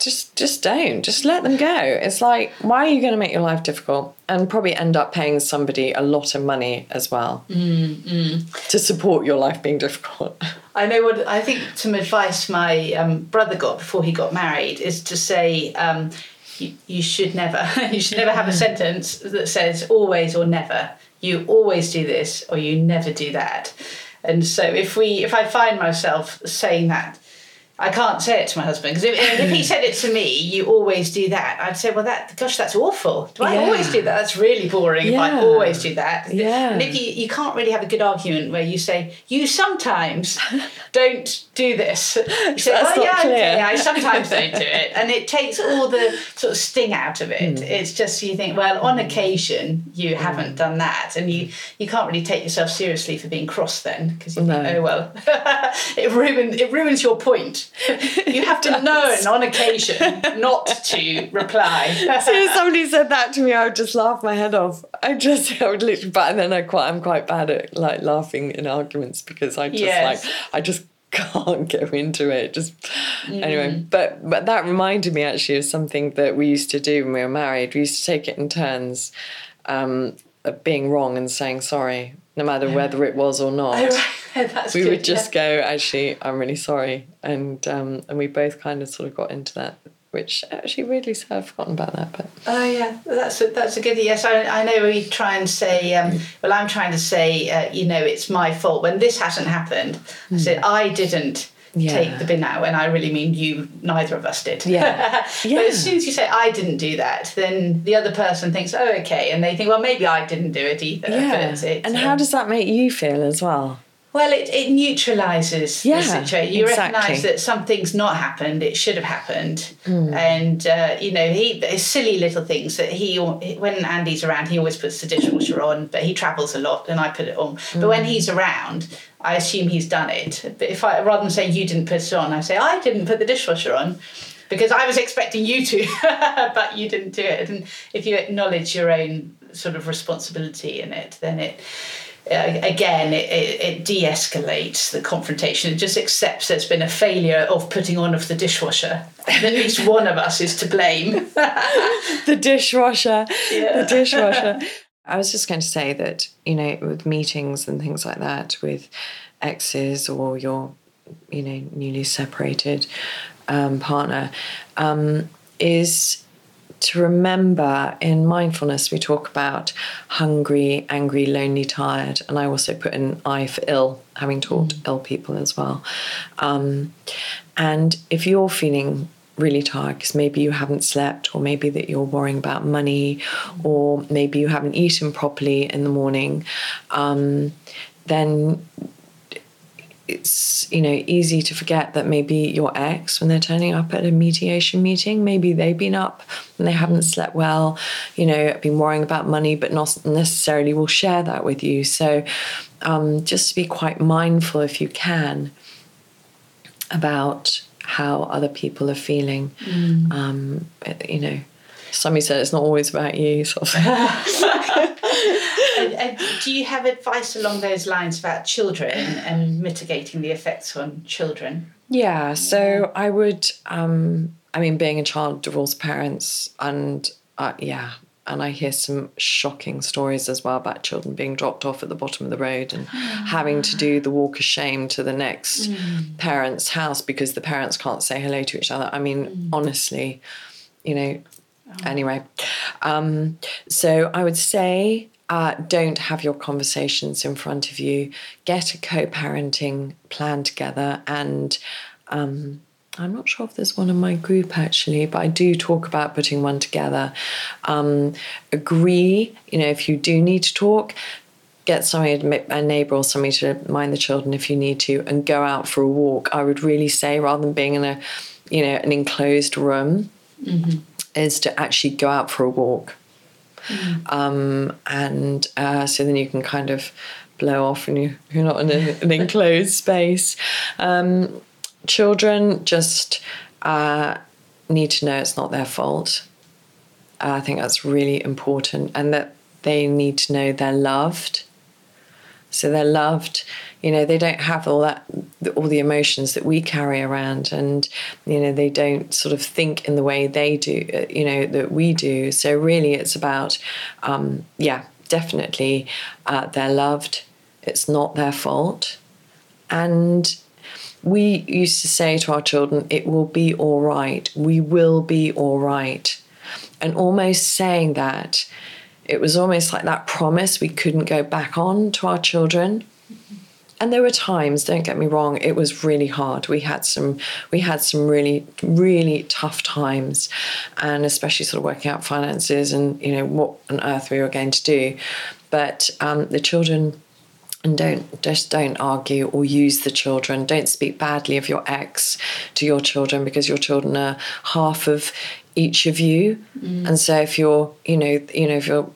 Just just don't. Just let them go. It's like, why are you going to make your life difficult and probably end up paying somebody a lot of money as well mm, mm. to support your life being difficult? I know what I think. Some advice my um, brother got before he got married is to say, um, you, you should never, you should never have a sentence that says always or never. You always do this or you never do that. And so if we, if I find myself saying that, I can't say it to my husband, because if, if he said it to me, you always do that, I'd say, well, that, gosh, that's awful. Do I yeah. always do that? That's really boring yeah. if I always do that. Yeah. And if you, you can't really have a good argument where you say, you sometimes don't do this. You say, that's well, yeah, clear. Okay, I sometimes don't do it. And it takes all the sort of sting out of it. Mm. It's just, you think, well, on occasion, you mm. haven't done that. And you, you can't really take yourself seriously for being cross then, because you no. think, oh, well, it, ruined, it ruins your point. You have to know it on occasion not to reply. As soon as somebody said that to me, I would just laugh my head off. I just, I would literally, but then I quite, I'm quite bad at like laughing in arguments, because I just yes. like, I just can't go into it. Just mm. anyway, but but that reminded me actually of something that we used to do when we were married. We used to take it in turns, um, of being wrong and saying sorry, no matter whether it was or not. Oh, right. That's we good, would just yeah. go, actually, I'm really sorry. And um, and we both kind of sort of got into that, which actually really, I've forgotten about that. But oh, yeah, that's a, that's a good, yes. I, I know we try and say, um, well, I'm trying to say, uh, you know, it's my fault. When this hasn't happened, mm. I said, I didn't yeah. take the bin out, and I really mean you, neither of us did. Yeah. But yeah. as soon as you say, I didn't do that, then the other person thinks, oh, okay. And they think, well, maybe I didn't do it either. Yeah. But it, and um, how does that make you feel as well? Well, it, it neutralises yeah, the situation. You exactly. recognise that something's not happened, it should have happened. Mm. And, uh, you know, he silly little things that he, when Andy's around, he always puts the dishwasher on, but he travels a lot and I put it on. Mm. But when he's around, I assume he's done it. But if I, rather than say, you didn't put it on, I say, I didn't put the dishwasher on, because I was expecting you to, but you didn't do it. And if you acknowledge your own sort of responsibility in it, then it... Uh, again, it, it, it de-escalates the confrontation. It just accepts there's been a failure of putting on of the dishwasher. At least one of us is to blame. The dishwasher. Yeah. The dishwasher. I was just going to say that, you know, with meetings and things like that, with exes or your, you know, newly separated um, partner, um, is... to remember, in mindfulness we talk about hungry, angry, lonely, tired, and I also put in I for ill, having taught ill people as well. Um, and if you're feeling really tired because maybe you haven't slept, or maybe that you're worrying about money, or maybe you haven't eaten properly in the morning, um, then it's, you know, easy to forget that maybe your ex, when they're turning up at a mediation meeting, maybe they've been up and they haven't slept well, you know, been worrying about money, but not necessarily will share that with you. So um, just to be quite mindful, if you can, about how other people are feeling. Mm. Um, you know, somebody said it's not always about you, sort of. I, And do you have advice along those lines about children and mitigating the effects on children? Yeah, so I would, um, I mean, being a child divorced parents and, uh, yeah, and I hear some shocking stories as well about children being dropped off at the bottom of the road and having to do the walk of shame to the next mm. parent's house because the parents can't say hello to each other. I mean, mm. honestly, you know, oh. anyway. Um, so I would say... Uh, don't have your conversations in front of you. Get a co-parenting plan together. And um, I'm not sure if there's one in my group, actually, but I do talk about putting one together. Um, agree, you know, if you do need to talk, get somebody, a neighbour or somebody to mind the children if you need to, and go out for a walk. I would really say, rather than being in a, you know, an enclosed room, mm-hmm. is to actually go out for a walk. Mm. Um, and uh, so then you can kind of blow off and you, you're not in a, an enclosed space. Um, children just uh, need to know it's not their fault. Uh, I think that's really important, and that they need to know they're loved. So they're loved, you know, they don't have all that, all the emotions that we carry around, and, you know, they don't sort of think in the way they do, you know, that we do. So really it's about, um, yeah, definitely uh, they're loved. It's not their fault. And we used to say to our children, it will be all right. We will be all right. And almost saying that, it was almost like that promise we couldn't go back on to our children. And there were times, don't get me wrong, it was really hard. We had some we had some really, really tough times, and especially sort of working out finances and, you know, what on earth we were going to do. But um, the children, and don't just don't argue or use the children. Don't speak badly of your ex to your children, because your children are half of each of you. Mm. And so if you're, you know, you know, if you're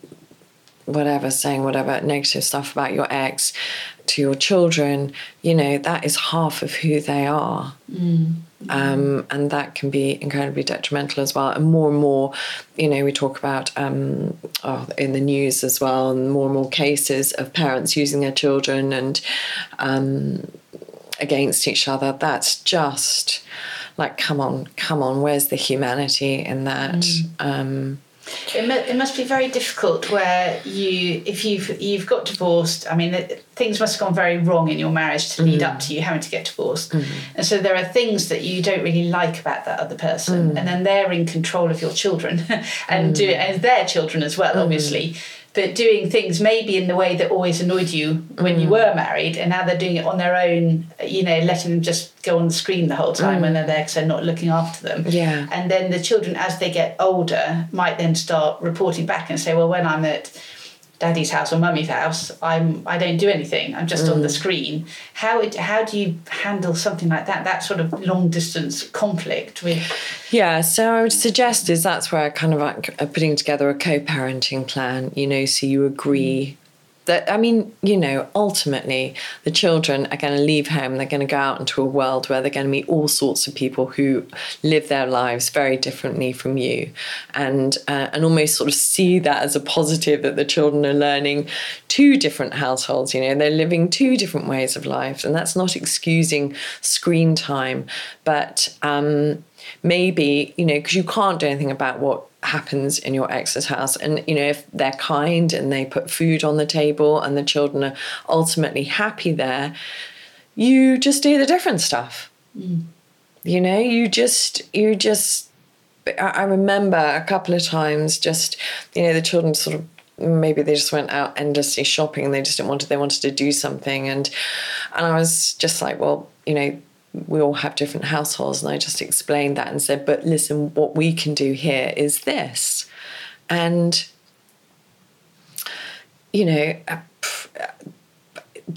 whatever, saying whatever negative stuff about your ex to your children, you know, that is half of who they are. Mm. Um, and that can be incredibly detrimental as well. And more and more, you know, we talk about um, oh, in the news as well, and more and more cases of parents using their children and um, against each other. That's just like, come on, come on, where's the humanity in that? Mm. Um, It, mu- it must be very difficult where you, if you've you've got divorced. I mean, it, things must have gone very wrong in your marriage to lead mm. up to you having to get divorced, mm. and so there are things that you don't really like about that other person, mm. and then they're in control of your children and mm. do and their children as well, mm. obviously. But doing things maybe in the way that always annoyed you when mm. you were married, and now they're doing it on their own, you know, letting them just go on the screen the whole time mm. when they're there because they're not looking after them. Yeah. And then the children, as they get older, might then start reporting back and say, well, when I'm at Daddy's house or Mummy's house, I'm I don't do anything. I'm just mm. on the screen. How it, how do you handle something like that? That sort of long distance conflict with. Yeah, so I would suggest is that's where I kind of like putting together a co-parenting plan. You know, so you agree that, I mean, you know, ultimately the children are going to leave home. They're going to go out into a world where they're going to meet all sorts of people who live their lives very differently from you, and uh, and almost sort of see that as a positive, that the children are learning two different households. You know, they're living two different ways of life, and that's not excusing screen time, but um, maybe, you know, because you can't do anything about what happens in your ex's house. And, you know, if they're kind and they put food on the table and the children are ultimately happy there, you just do the different stuff. Mm. You know, you just, you just, I remember a couple of times just, you know, the children sort of, maybe they just went out endlessly shopping and they just didn't want to, they wanted to do something. And, and I was just like, well, you know, we all have different households, and I just explained that and said, but listen, what we can do here is this. And, you know,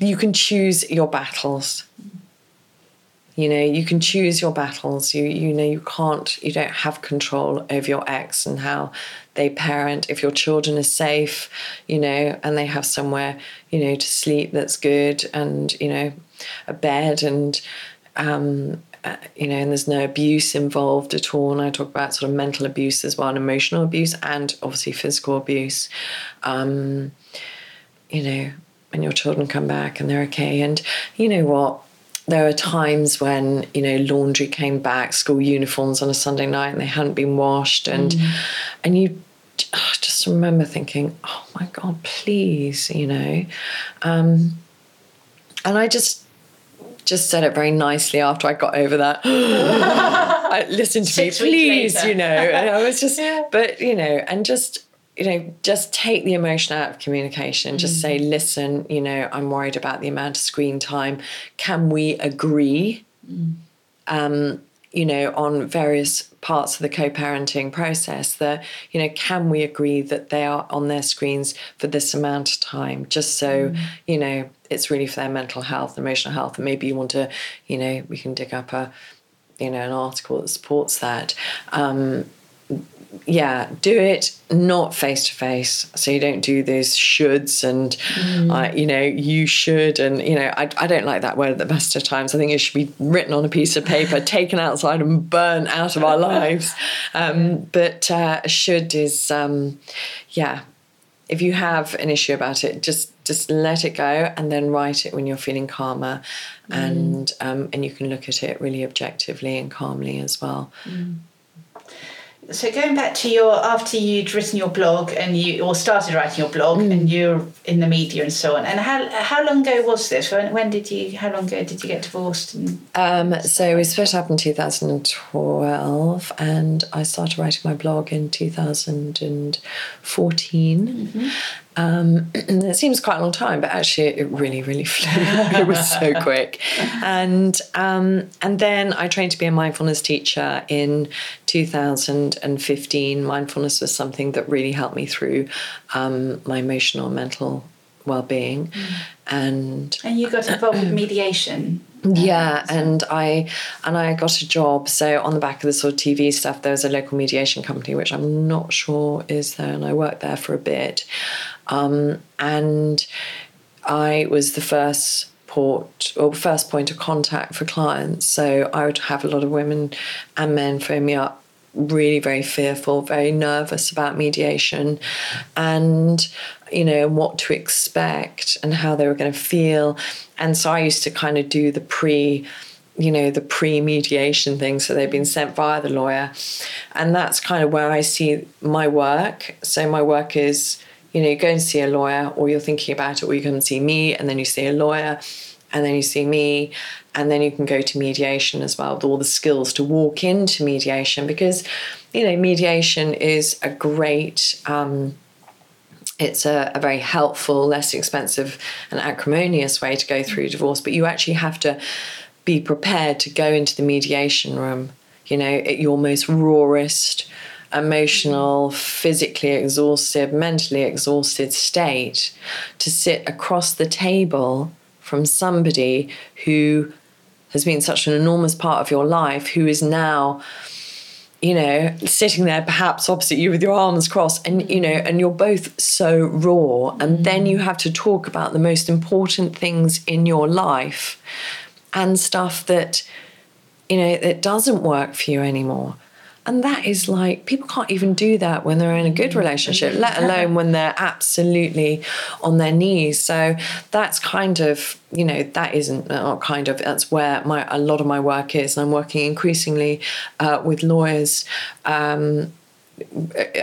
you can choose your battles. You know, you can choose your battles. You you know, you can't, you don't have control over your ex and how they parent. If your children are safe, you know, and they have somewhere, you know, to sleep that's good, and, you know, a bed, and Um, uh, you know, and there's no abuse involved at all. And I talk about sort of mental abuse as well, and emotional abuse, and obviously physical abuse. Um, you know, and your children come back and they're okay. And you know what? There are times when, you know, laundry came back, school uniforms on a Sunday night and they hadn't been washed. And mm. and you oh, just remember thinking, oh, my God, please, you know. Um, and I just just said it very nicely after I got over that. I, listen to Six me, please, later. You know. And I was just, yeah. but, you know, and just, you know, just take the emotion out of communication. Just mm. say, listen, you know, I'm worried about the amount of screen time. Can we agree, mm. um, you know, on various parts of the co-parenting process that, you know, can we agree that they are on their screens for this amount of time? Just so, mm. you know, it's really for their mental health, emotional health. And maybe you want to, you know, we can dig up a, you know, an article that supports that. Um, Yeah, do it not face to face, so you don't do those shoulds and mm. uh, you know, you should, and you know, I I don't like that word at the best of times. I think it should be written on a piece of paper, taken outside and burnt out of our lives. Um, but uh, should is um, yeah. If you have an issue about it, just just let it go and then write it when you're feeling calmer, mm. and um, and you can look at it really objectively and calmly as well. Mm. So going back to your, after you'd written your blog and you, or started writing your blog mm. and you're in the media and so on, and how how long ago was this? When, when did you, how long ago did you get divorced? And um, so we split up in two thousand twelve and I started writing my blog in two thousand fourteen. Mm-hmm. Um, it seems quite a long time, but actually it really, really flew. It was so quick. And um, and then I trained to be a mindfulness teacher in two thousand fifteen. Mindfulness was something that really helped me through um, my emotional and mental well-being. Mm. And and you got involved with mediation. Yeah, and I and I got a job. So on the back of the sort of T V stuff, there was a local mediation company, which I'm not sure is there, and I worked there for a bit. Um, and I was the first port or first point of contact for clients. So I would have a lot of women and men phone me up, really very fearful, very nervous about mediation, and you know, what to expect and how they were going to feel. And so I used to kind of do the pre, you know, the pre-mediation thing. So they've been sent via the lawyer, and that's kind of where I see my work. So my work is, you know, you go and see a lawyer, or you're thinking about it, or you come and see me, and then you see a lawyer, and then you see me, and then you can go to mediation as well, with all the skills to walk into mediation. Because, you know, mediation is a great, um, it's a, a very helpful, less expensive and acrimonious way to go through divorce. But you actually have to be prepared to go into the mediation room, you know, at your most rawest, emotional, physically exhausted, mentally exhausted state, to sit across the table from somebody who has been such an enormous part of your life, who is now, you know, sitting there perhaps opposite you with your arms crossed, and, you know, and you're both so raw. And then you have to talk about the most important things in your life and stuff that, you know, that doesn't work for you anymore. And that is like, people can't even do that when they're in a good relationship, let alone when they're absolutely on their knees. So that's kind of, you know, that isn't not kind of, that's where my a lot of my work is. And I'm working increasingly uh, with lawyers, um,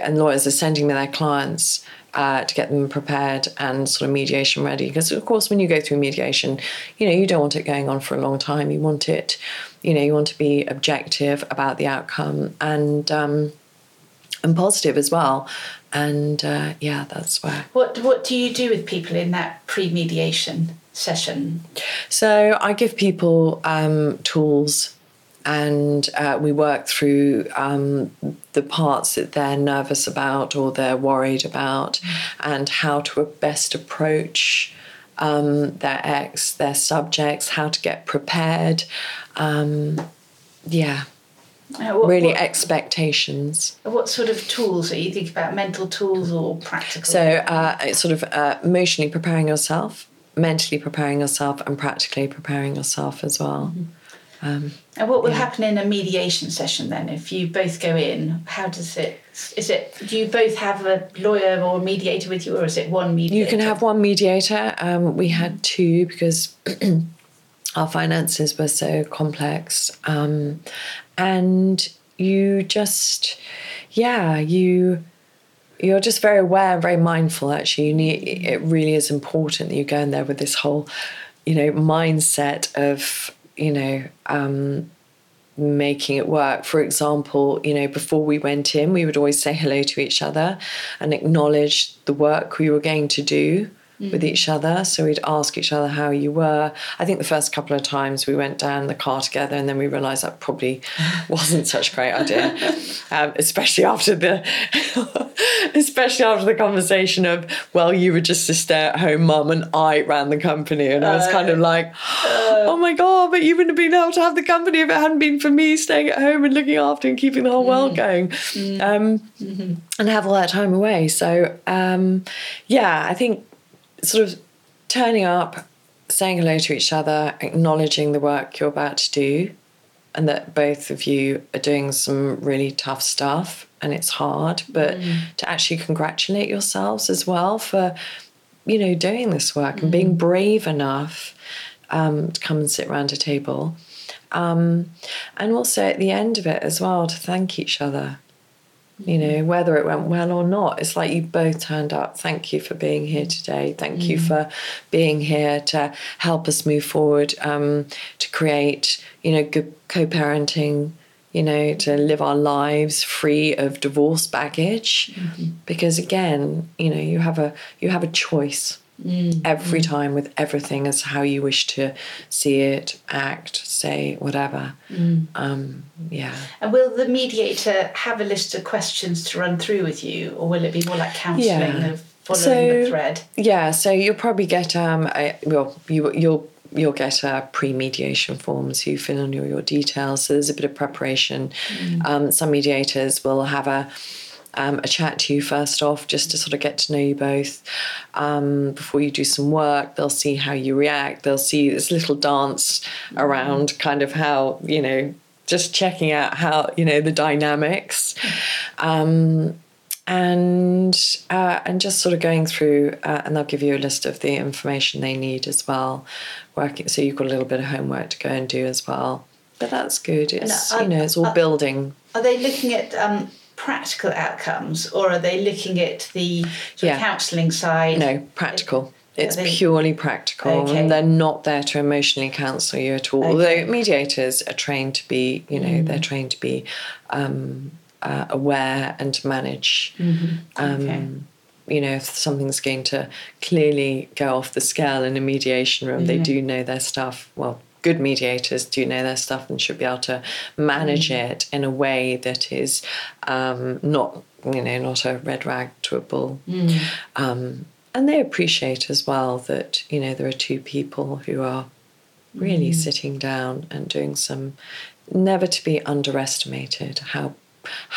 and lawyers are sending me their clients uh, to get them prepared and sort of mediation ready. Because, of course, when you go through mediation, you know, you don't want it going on for a long time. You want it... You know, you want to be objective about the outcome, and um, and positive as well. And uh, yeah, that's where. What What do you do with people in that pre-mediation session? So I give people um, tools, and uh, we work through um, the parts that they're nervous about or they're worried about, and how to best approach um, their ex, their subjects, how to get prepared. Um, yeah, uh, what, really what, expectations. What sort of tools are you thinking about? Mental tools or practical? So uh, it's sort of uh, emotionally preparing yourself, mentally preparing yourself, and practically preparing yourself as well. Mm-hmm. Um, and what will yeah. happen in a mediation session then? If you both go in, how does it, is it, do you both have a lawyer or a mediator with you, or is it one mediator? You can have one mediator. Um, we had two because our finances were so complex. Um, and you just, yeah, you... You're just very aware and very mindful, actually. You need, it really is important that you go in there with this whole, you know, mindset of, you know, um, making it work. For example, you know, before we went in, we would always say hello to each other and acknowledge the work we were going to do mm. with each other. So we'd ask each other how you were. I think the first couple of times we went down the car together, and then we realised that probably wasn't such a great idea, um, especially after the... Especially after the conversation of, well, you were just a stay-at-home mum and I ran the company. And I was kind of like, oh, my God, but you wouldn't have been able to have the company if it hadn't been for me staying at home and looking after and keeping the whole world going um, mm-hmm. and have all that time away. So, um, yeah, I think sort of turning up, saying hello to each other, acknowledging the work you're about to do and that both of you are doing some really tough stuff. And it's hard, but mm. to actually congratulate yourselves as well for, you know, doing this work mm. and being brave enough um, to come and sit around a table. Um, and also at the end of it as well, to thank each other, mm. you know, whether it went well or not. It's like you both turned up. Thank you for being here today. Thank mm. you for being here to help us move forward, um, to create, you know, good co-parenting, you know, to live our lives free of divorce baggage. Mm-hmm. Because again, you know, you have a you have a choice mm-hmm. every time with everything as how you wish to see it, act, say, whatever. Mm. Um, yeah. And will the mediator have a list of questions to run through with you, or will it be more like counselling yeah. of following so, the thread? Yeah, so you'll probably get um a, well you you'll you'll get uh, pre-mediation forms. You fill in your, your details. So there's a bit of preparation. Mm. Um, some mediators will have a um, a chat to you first off, just to sort of get to know you both. Um, before you do some work, they'll see how you react. They'll see this little dance around mm. kind of how, you know, just checking out how, you know, the dynamics. Um And uh, and just sort of going through, uh, and they'll give you a list of the information they need as well. Working, so you've got a little bit of homework to go and do as well. But that's good. It's are, you know, it's all are, building. Are they looking at um, practical outcomes, or are they looking at the yeah. counselling side? No, practical. It's they, purely practical, okay. and they're not there to emotionally counsel you at all. Okay. Although mediators are trained to be, you know, mm. they're trained to be. Um, Uh, aware and to manage mm-hmm. um, okay. you know, if something's going to clearly go off the scale in a mediation room, mm-hmm. they do know their stuff. Well, good mediators do know their stuff and should be able to manage mm-hmm. it in a way that is um, not, you know, not a red rag to a bull. Mm. Um, and they appreciate as well that, you know, there are two people who are really mm-hmm. sitting down and doing some, never to be underestimated, how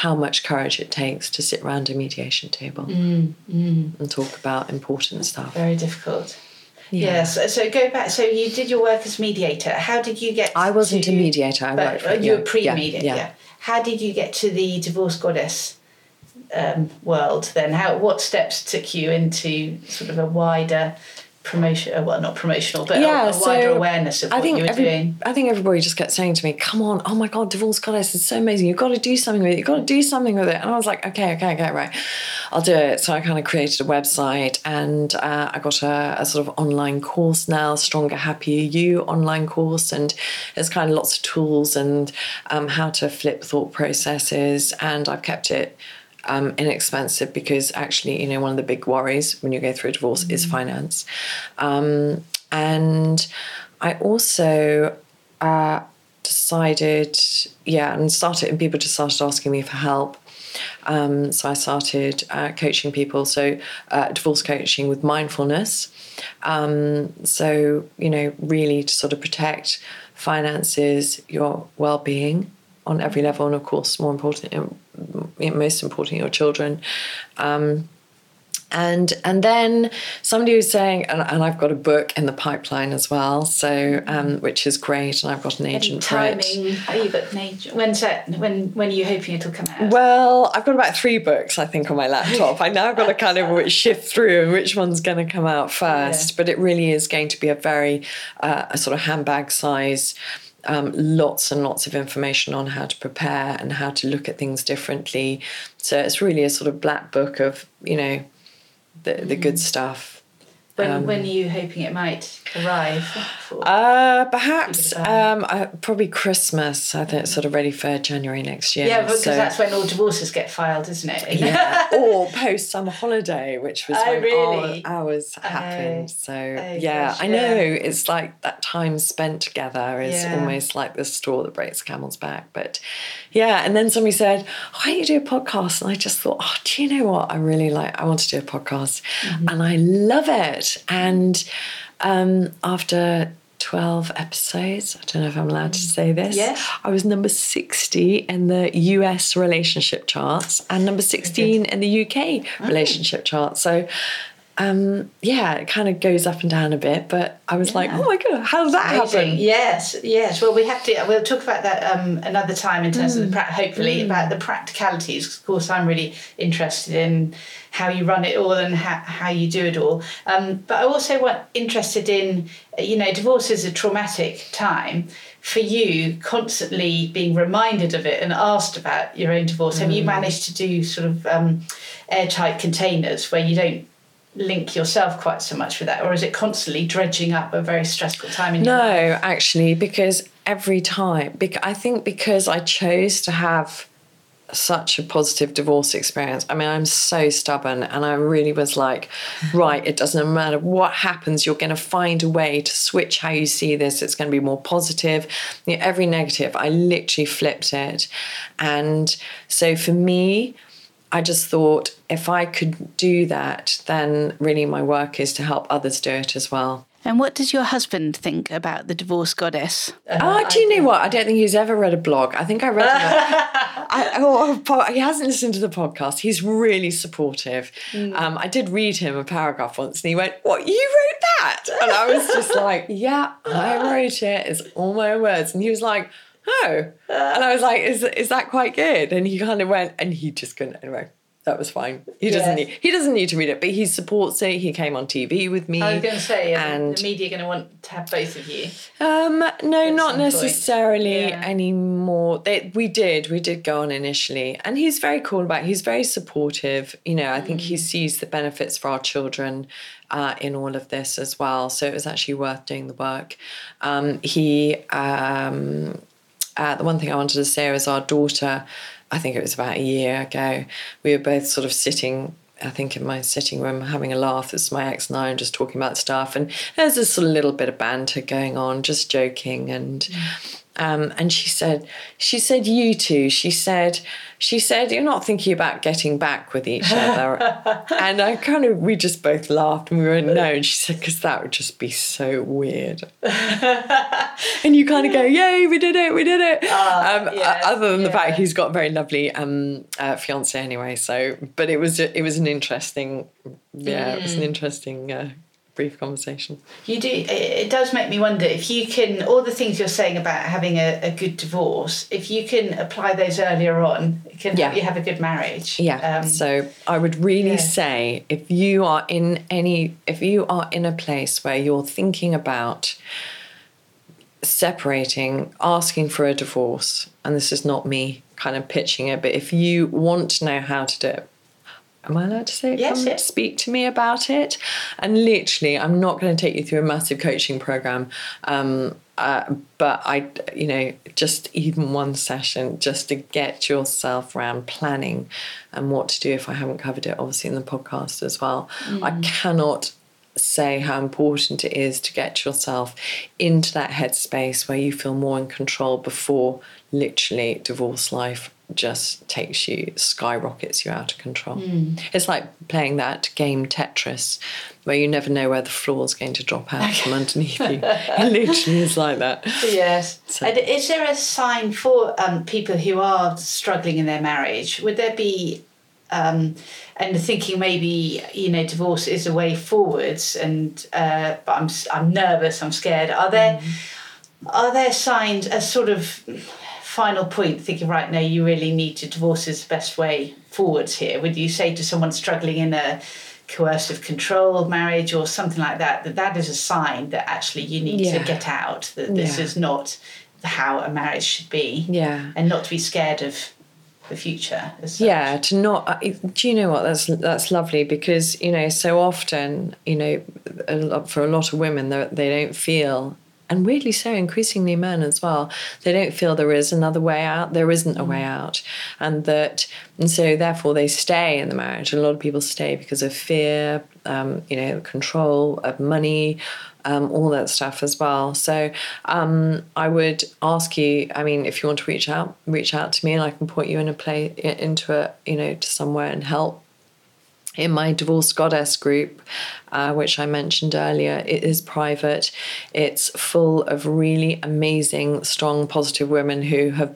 how much courage it takes to sit around a mediation table mm, mm. and talk about important stuff. Very difficult. Yeah. yeah so, so go back. So you did your work as mediator. How did you get? I wasn't to, a mediator. I worked. For, you yeah, were pre-mediator. Yeah, yeah. yeah. How did you get to the Divorce Goddess um, world then? How? What steps took you into sort of a wider promotion, well, not promotional, but yeah, a, a wider so awareness of I what think you're every, doing. I think everybody just kept saying to me, come on, oh my God, Divorce Goddess is so amazing. You've got to do something with it. You've got to do something with it. And I was like, okay, okay, okay, right. I'll do it. So I kind of created a website, and uh, I got a, a sort of online course now, Stronger, Happier You online course. And there's kind of lots of tools and um, how to flip thought processes. And I've kept it Um, inexpensive, because actually, you know, one of the big worries when you go through a divorce mm-hmm. is finance. Um, and I also uh, decided, yeah, and started, and people just started asking me for help. Um, so I started uh, coaching people. So uh, divorce coaching with mindfulness. Um, so, you know, really to sort of protect finances, your well-being on every level, and of course, more important, most important, your children, um, And and then somebody was saying, and, and I've got a book in the pipeline as well, so um, which is great, and I've got an agent for it. Timing? Oh, you've got an agent. When, when, when are you hoping it'll come out? Well, I've got about three books, I think, on my laptop. I now have got to kind of shift through and which one's going to come out first, yeah. But it really is going to be a very uh, a sort of handbag size. Um, lots and lots of information on how to prepare and how to look at things differently. So it's really a sort of black book of, you know, the, the mm. good stuff. When um, when are you hoping it might arrive? Uh, perhaps um, I, probably Christmas. I think it's sort of ready for January next year. Yeah, because so. That's when all divorces get filed, isn't it? Yeah, or post summer holiday, which was oh, when really? all hours happened. Oh, so oh, yeah, gosh, I know yeah. It's like that time spent together is yeah. almost like the straw that breaks the camel's back. But yeah, and then somebody said, "Why don't you do a podcast?" And I just thought, "Oh, do you know what? I really like. I want to do a podcast, mm-hmm. and I love it." And um, after twelve episodes, I don't know if I'm allowed to say this, yes. I was number sixty in the U S relationship charts and number sixteen in the U K relationship oh. charts. So, um, yeah, it kind of goes up and down a bit, but I was yeah. like, oh my God, how does that Amazing. happen? Yes, yes. Well, we have to, we'll talk about that um, another time in terms mm. of the, hopefully, mm. about the practicalities. Of course, I'm really interested in how you run it all and how, how you do it all. Um, but I also want interested in, you know, divorce is a traumatic time for you, constantly being reminded of it and asked about your own divorce. Mm. Have you managed to do sort of um, airtight containers where you don't link yourself quite so much with that, or is it constantly dredging up a very stressful time in your life? No, actually, because every time, because I think because I chose to have such a positive divorce experience. I mean, I'm so stubborn, and I really was like, right, it doesn't matter what happens, you're going to find a way to switch how you see this. It's going to be more positive. You know, every negative, I literally flipped it. And so for me, I just thought if I could do that, then really my work is to help others do it as well. And what does your husband think about the Divorce Goddess? Uh, oh, do you know what? I don't think he's ever read a blog. I think I read it. Oh, he hasn't listened to the podcast. He's really supportive. Mm. Um, I did read him a paragraph once and he went, what, you wrote that? And I was just like, yeah, I wrote it. It's all my words. And he was like, oh. And I was like, is is that quite good? And he kind of went, and he just couldn't, anyway. That was fine. He yes. doesn't need he doesn't need to read it, but he supports it. He came on T V with me. I was going to say, and the media are going to want to have both of you. Um, no, not necessarily yeah. anymore. They, we did, we did go on initially, and he's very cool about it. He's very supportive. You know, I think mm. he sees the benefits for our children uh, in all of this as well. So it was actually worth doing the work. Um, he, um, uh, the one thing I wanted to say was our daughter. I think it was about a year ago, we were both sort of sitting, I think in my sitting room, having a laugh. It's my ex and I, and just talking about stuff. And there's this sort of little bit of banter going on, just joking. And um, and she said, she said, you two, she said, she said, you're not thinking about getting back with each other. And I kind of, we just both laughed and we went, no. And she said, because that would just be so weird. And you kind of go, yay, we did it, we did it. Uh, um, yeah, other than yeah. the fact he's got a very lovely um, uh, fiancé anyway. So, but it was, it was an interesting, yeah, mm. it was an interesting uh, brief conversation. You do, it does make me wonder if you can, all the things you're saying about having a, a good divorce, if you can apply those earlier on, it can yeah. help you have a good marriage. Yeah. Um, so I would really yeah. say if you are in any, if you are in a place where you're thinking about separating, asking for a divorce, and this is not me kind of pitching it, but if you want to know how to do it, am I allowed to say it? Yes, Come yes. Speak to me about it. And literally, I'm not going to take you through a massive coaching program, um, uh, but I, you know, just even one session just to get yourself around planning and what to do if I haven't covered it, obviously, in the podcast as well. Mm. I cannot say how important it is to get yourself into that headspace where you feel more in control before literally divorce life just takes you, skyrockets you out of control. Mm. It's like playing that game Tetris where you never know where the floor's going to drop out okay. from underneath you. It literally is like that. Yes. So. And is there a sign for um, people who are struggling in their marriage? Would there be um, and thinking maybe, you know, divorce is a way forwards. And uh, but I'm I'm nervous. I'm scared. Are there mm. are there signs as sort of final point? Thinking right now, you really need to divorce is the best way forwards here. Would you say to someone struggling in a coercive control marriage or something like that, that that is a sign that actually you need yeah. to get out, that this yeah. is not how a marriage should be, yeah, and not to be scared of the future as such. Yeah, to not, do you know what, that's that's lovely, because, you know, so often, you know, a lot, for a lot of women, they don't feel, and weirdly so, increasingly men as well, they don't feel there is another way out, there isn't a way out, and that, and so therefore they stay in the marriage. A lot of people stay because of fear, um, you know, control of money, um, all that stuff as well. So um, I would ask you, I mean, if you want to reach out, reach out to me, and I can point you in a play, into a, you know, to somewhere and help. In my Divorce Goddess group, uh, which I mentioned earlier, it is private. It's full of really amazing, strong, positive women who have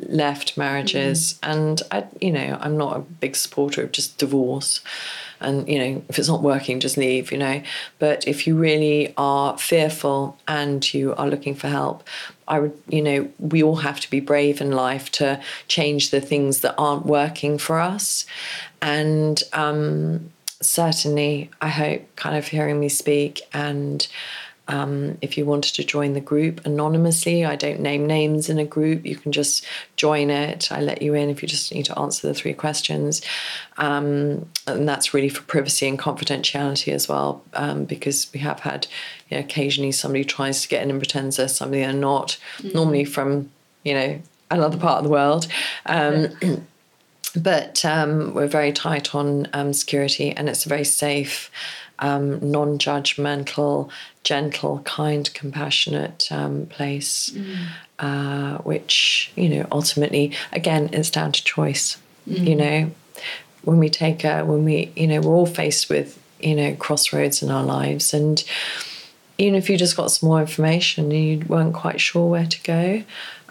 left marriages. Mm-hmm. And, I, you know, I'm not a big supporter of just divorce. And, you know, if it's not working, just leave, you know. But if you really are fearful and you are looking for help, I would, you know, we all have to be brave in life to change the things that aren't working for us. And um, certainly, I hope, kind of hearing me speak, and um, if you wanted to join the group anonymously, I don't name names in a group, you can just join it. I let you in if you just need to answer the three questions. Um, and that's really for privacy and confidentiality as well, um, because we have had, you know, occasionally somebody tries to get in and pretends they're somebody they're not, mm-hmm. normally from, you know, another part of the world. Um, yeah. But um, we're very tight on um, security, and it's a very safe, um, non-judgmental, gentle, kind, compassionate um, place, mm. uh, which, you know, ultimately, again, it's down to choice. Mm. You know, when we take a, when we, you know, we're all faced with, you know, crossroads in our lives, and even if you just got some more information and you weren't quite sure where to go,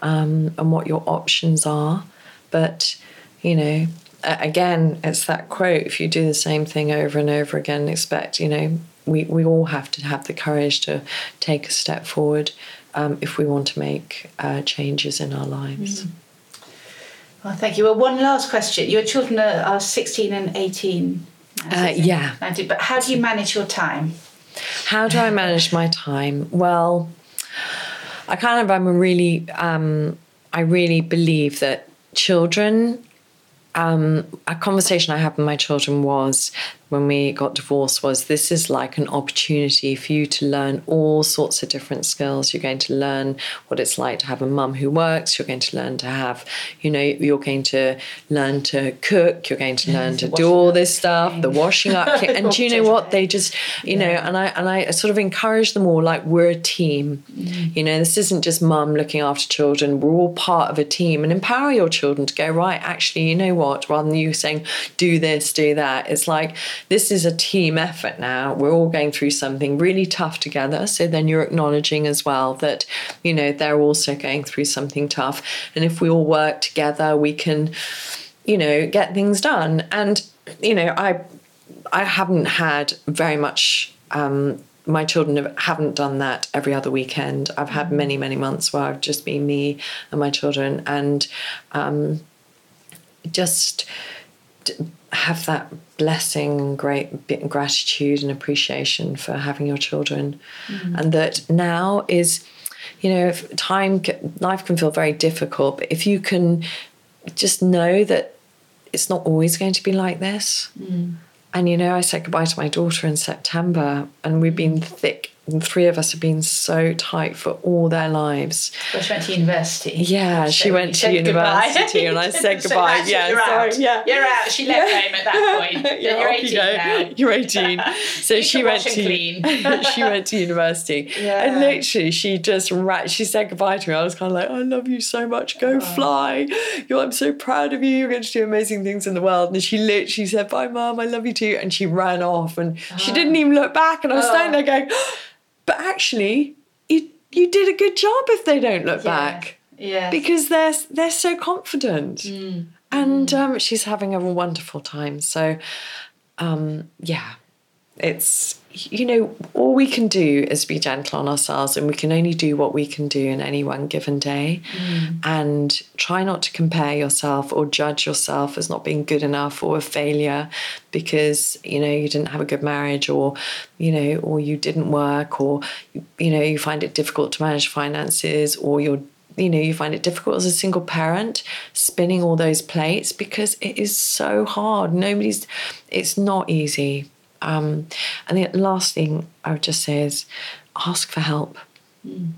um, and what your options are, but, you know, again, it's that quote, if you do the same thing over and over again, expect, you know, we, we all have to have the courage to take a step forward um, if we want to make uh, changes in our lives. Mm. Well, thank you. Well, one last question. Your children are, are sixteen and eighteen. Uh, yeah. nineteen, but how do you manage your time? How do I manage my time? Well, I kind of, I'm a really, um, I really believe that children... Um, a conversation I had with my children was, when we got divorced, was this is like an opportunity for you to learn all sorts of different skills. You're going to learn what it's like to have a mum who works. You're going to learn to have, you know, you're going to learn to cook. You're going to learn to do all this stuff, the washing up. And do you know what? They just, you know, and I and I sort of encourage them all, like, we're a team. Mm-hmm. You know, this isn't just mum looking after children. We're all part of a team, and empower your children to go, right, actually, you know what? Rather than you saying, do this, do that. It's like, this is a team effort now. We're all going through something really tough together. So then you're acknowledging as well that, you know, they're also going through something tough. And if we all work together, we can, you know, get things done. And, you know, I I haven't had very much... Um, my children have, haven't done that every other weekend. I've had many, many months where I've just been me and my children. And um, just... D- have that blessing and great bit gratitude and appreciation for having your children. Mm-hmm. And that now is, you know, if time, life can feel very difficult, but if you can just know that it's not always going to be like this. Mm. And, you know, I said goodbye to my daughter in September, and we've been thick. The three of us have been so tight for all their lives. Well, she went to university. Yeah, so she went to university, and I said goodbye. So yeah, you're out. So, yeah, you're out. She left yeah. home at that point. So yeah, you're eighteen you now. You're eighteen. So you she went to clean. She went to university, yeah. And literally, she just ra- she said goodbye to me. I was kind of like, I love you so much. Go oh. fly. You're, I'm so proud of you. You're going to do amazing things in the world. And she literally said, bye, Mum. I love you too. And she ran off, and oh. she didn't even look back. And I was oh. standing there going, but actually, you you did a good job if they don't look yeah, back. Yeah. Because they're, they're so confident. Mm. and um, she's having a wonderful time. So, um, yeah, it's, you know, all we can do is be gentle on ourselves, and we can only do what we can do in any one given day. Mm. And try not to compare yourself or judge yourself as not being good enough or a failure because, you know, you didn't have a good marriage, or, you know, or you didn't work, or, you know, you find it difficult to manage finances, or you're, you know, you find it difficult as a single parent, spinning all those plates, because it is so hard. Nobody's, it's not easy. Um, and the last thing I would just say is ask for help. Mm.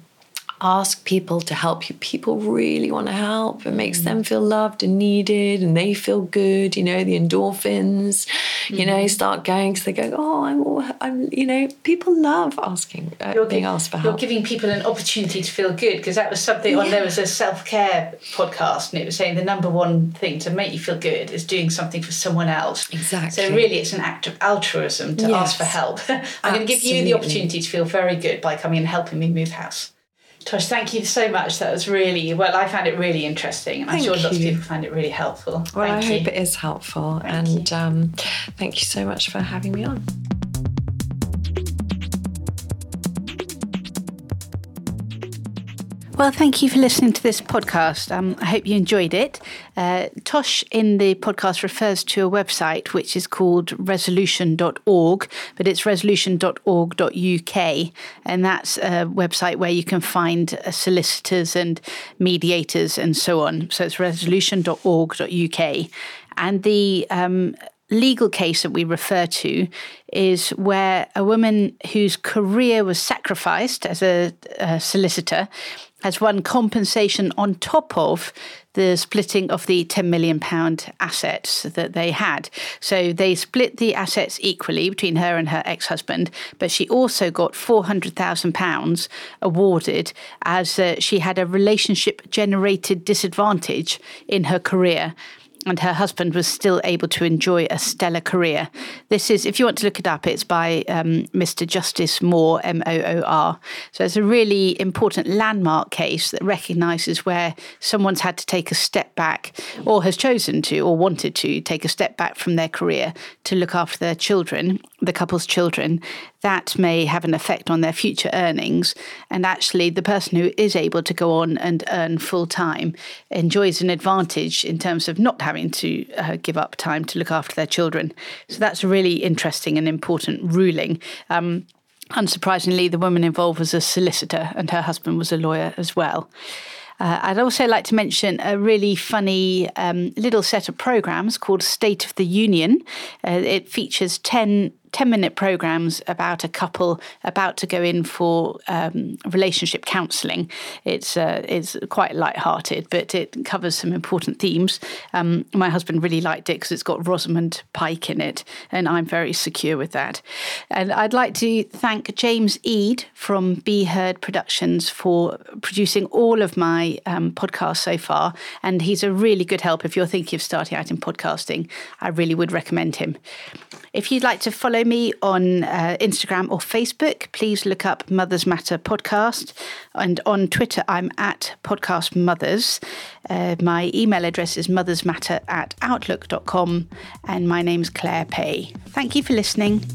Ask people to help you. People really want to help. It makes mm. them feel loved and needed, and they feel good. You know, the endorphins, mm. you know, start going, because they go, oh, I'm all, I'm, you know, people love asking, uh, you're being asked for help. You're giving people an opportunity to feel good, because that was something on, yeah. there was a self-care podcast, and it was saying the number one thing to make you feel good is doing something for someone else. Exactly. So really it's an act of altruism to yes. ask for help. I'm going to give you the opportunity to feel very good by coming and helping me move house. Tosh, thank you so much. That was really, well, I found it really interesting, and I'm thank sure lots you. of people find it really helpful. Well, thank I you. hope it is helpful. Thank and you. Um, thank you so much for having me on. Well, thank you for listening to this podcast. Um, I hope you enjoyed it. Uh, Tosh in the podcast refers to a website which is called resolution dot org, but it's resolution dot org dot U K. And that's a website where you can find uh, solicitors and mediators and so on. So it's resolution dot org dot U K. And the um, legal case that we refer to is where a woman whose career was sacrificed as a, a solicitor has won compensation on top of the splitting of the ten million pounds assets that they had. So they split the assets equally between her and her ex-husband, but she also got four hundred thousand pounds awarded as uh, she had a relationship-generated disadvantage in her career, and her husband was still able to enjoy a stellar career. This is, if you want to look it up, it's by um, Mister Justice Moore, M O O R. So it's a really important landmark case that recognises where someone's had to take a step back, or has chosen to or wanted to take a step back from their career to look after their children, the couple's children. That may have an effect on their future earnings. And actually, the person who is able to go on and earn full time enjoys an advantage in terms of not having to uh, give up time to look after their children. So that's a really interesting and important ruling. Um, unsurprisingly, the woman involved was a solicitor, and her husband was a lawyer as well. Uh, I'd also like to mention a really funny um, little set of programmes called State of the Union. Uh, it features ten ten-minute programmes about a couple about to go in for um, relationship counselling. It's uh, it's quite light-hearted, but it covers some important themes. Um, my husband really liked it because it's got Rosamund Pike in it, and I'm very secure with that. And I'd like to thank James Eade from Be Heard Productions for producing all of my um, podcasts so far, and he's a really good help if you're thinking of starting out in podcasting. I really would recommend him. If you'd like to follow me on uh, Instagram or Facebook, please look up Mothers Matter Podcast. And on Twitter, I'm at Podcast Mothers. Uh, my email address is mothersmatter at outlook dot com. And my name's Claire Pay. Thank you for listening.